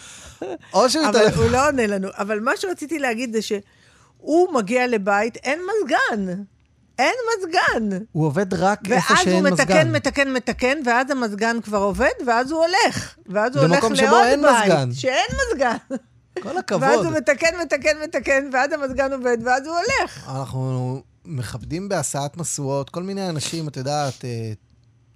אבל הוא לא עונה לנו. אבל מה שרציתי להגיד זה שהוא מגיע לבית, אין מזגן. אין מזגן. הוא עובד רק איפה שאין מזגן. ואז הוא מתקן, ואז המזגן כבר עובד, ואז הוא הולך. ואז הוא הולך לעוד בית, שאין מזגן. כל הכבוד. ואז הוא מתקן, ואז המזגן עובד, ואז הוא הולך. אנחנו מכבדים בהסעת מסועות, כל מיני אנשים, את יודעת,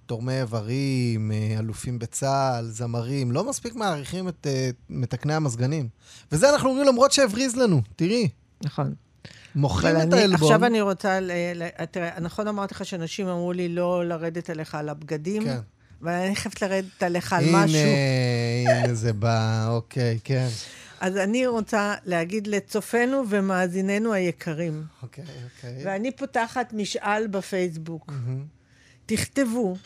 תורמי איברים, אלופים בצהל, זמרים, לא מספיק מעריכים את מתקני המזגנים. וזה אנחנו אומרים למרות שהבריז לנו, תראי. נכון. מוכרים את האלבום. עכשיו אני רוצה, נכון אמרתי לך שאנשים אמרו לי לא לרדת עליך על הבגדים. כן. אבל אני חייבת לרדת עליך על משהו. הנה זה בא, אוקיי, כן. אז אני רוצה להגיד לצופנו ומאזיננו היקרים. אוקיי. ואני פותחת משאל בפייסבוק. תכתבו,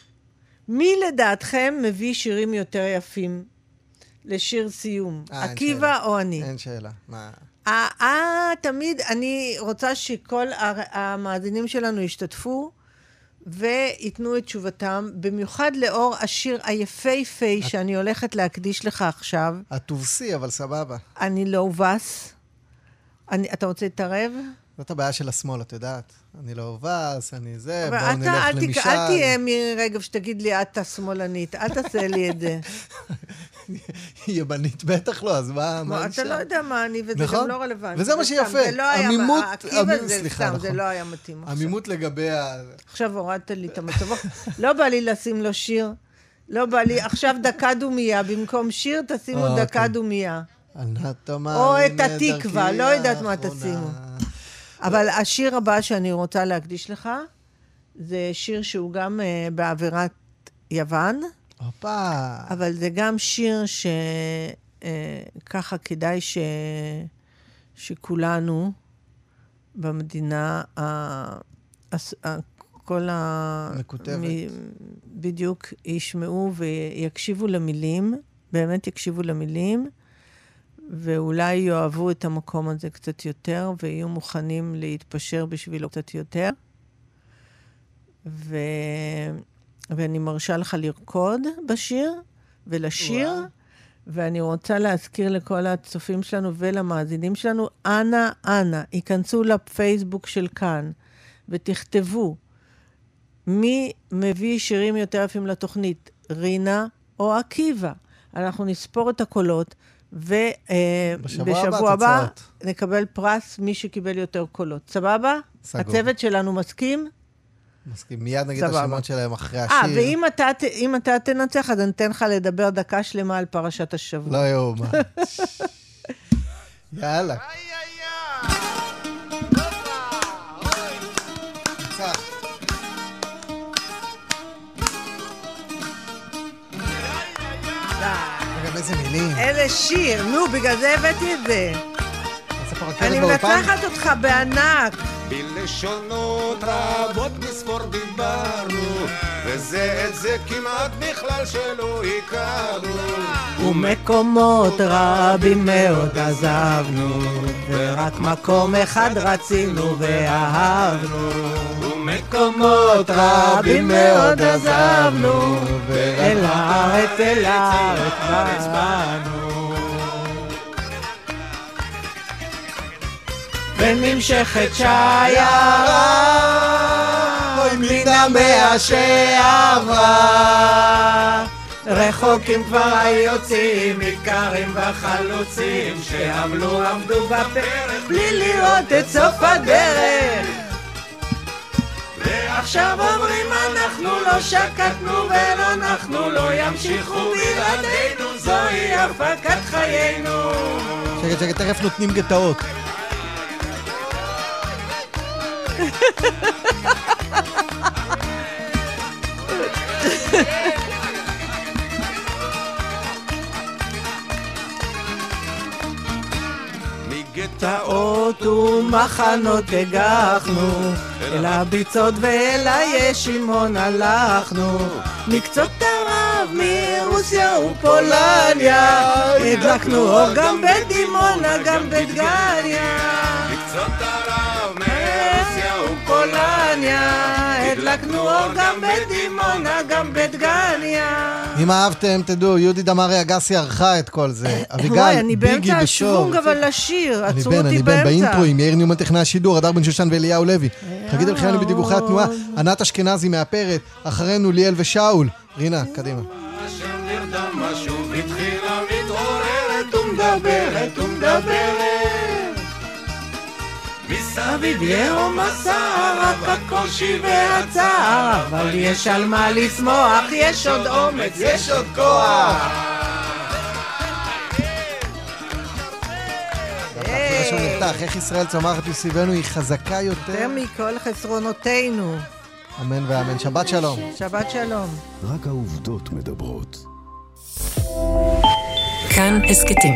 מי לדעתכם מביא שירים יותר יפים לשיר סיום? עקיבא או אני? אין שאלה. תמיד אני רוצה שכל המאזינים שלנו ישתתפו ויתנו את תשובתם, במיוחד לאור השיר היפהפי שאני הולכת להקדיש לך עכשיו. התובסי, אבל סבבה. אני לא הובס. אתה רוצה להתערב? זאת הבעיה של השמאל, את יודעת. אני לא הובס, אני זה, בואו נלך למשל. אל תהיה אמיר רגב שתגיד לי, את השמאלנית, אל תעשה לי את זה. ימנית בטח לא, אז מה אתה לא יודע מה אני, וזה גם לא רלוונטי. וזה מה שיפה. עמימות, סליחה, זה לא היה מתאים. עמימות לגבי ה... עכשיו הורדת לי את המצבו. לא בא לי לשים לו שיר. לא בא לי, עכשיו דקה דומיה. במקום שיר, תשימו דקה דומיה. או את התקווה, לא יודעת מה תשימו. אבל השיר הבא שאני רוצה להקדיש לך, זה שיר שהוא גם בעבירת יוון. אופה. אבל זה גם שיר שככה כדאי שכולנו במדינה, כל המקוטבת, בדיוק ישמעו ויקשיבו למילים, באמת יקשיבו למילים, ואולי יאהבו את המקום הזה קצת יותר, ויהיו מוכנים להתפשר בשבילו קצת יותר. ואני מרשה לך לרקוד בשיר ולשיר, וואו. ואני רוצה להזכיר לכל הצופים שלנו ולמאזינים שלנו, אנא, ייכנסו לפייסבוק של כאן, ותכתבו, מי מביא שירים יותר יפים לתוכנית, רינה או עקיבא. אנחנו נספור את הקולות, ובשבוע הבא נקבל פרס מי שקיבל יותר קולות. סבבה? הצוות שלנו מסכים? מסכים, מיד נגיד את השמות שלהם אחרי השיר. ואם אתה תנצח, אז אני אתן לך לדבר דקה שלמה על פרשת השבוע. לא יאומה. יאללה. איזה מילים. איזה שיר, נו, בגלל זה הבאתי את זה. איזה אני מנצחת אותך בענק. בלשונות רבות מספור דיברנו, וזה את זה כמעט בכלל שלא הכרנו, ומקומות רבים מאוד עזבנו, ורק מקום אחד רצינו ואהבנו, ומקומות רבים מאוד עזבנו, ואל הארץ אל הארץ באנו, ונמשכת שיירה, אוי מדמיה שעברה, רחוקים כבר היוצאים, עיקרים וחלוצים, שעמלו עמדו בפרק, בלי לראות את סוף הדרך. ועכשיו אומרים אנחנו לא שקטנו, ואנחנו לא ימשיכו בלעדינו, זוהי הפקת חיינו. שקט שקט, תכף נותנים גטאות. מגטאות ומחנות הגחנו, אל הביצות ואל הישימון הלכנו, מקצות ערב מרוסיה ופולניה, הדלקנו אור גם בדימונה גם בדגניה, מקצות ערב הדלקנו אור גם בדימונה גם בדגניה. אם אהבתם תדעו, יהודי דמרי אגסי ערכה את כל זה. אביגל ביגי בשור. אבל לשיר עצרו אותי באמצע. באינטרואים יאיר ניומן טכנאי השידור, אדר בן שושן ואליהו לוי, חגית אלחייני בדיווחי התנועה, ענת אשכנזי מאפרת, אחרינו ליאל ושאול. רינה, קדימה. השם נרדמה שוב, התחילה מתעוררת ומדברת ומדברת, מסביב יום הסער, רק הקושי והצער, אבל יש על מה לשמוח, יש עוד אומץ, יש עוד כוח. איך ישראל צומחת מסביבנו, היא חזקה יותר מכל חסרונותינו. אמן ואמן, שבת שלום. שבת שלום. רק העובדות מדברות. כאן הסכתים,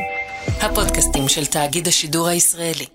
הפודקאסטים של תאגיד השידור הישראלי.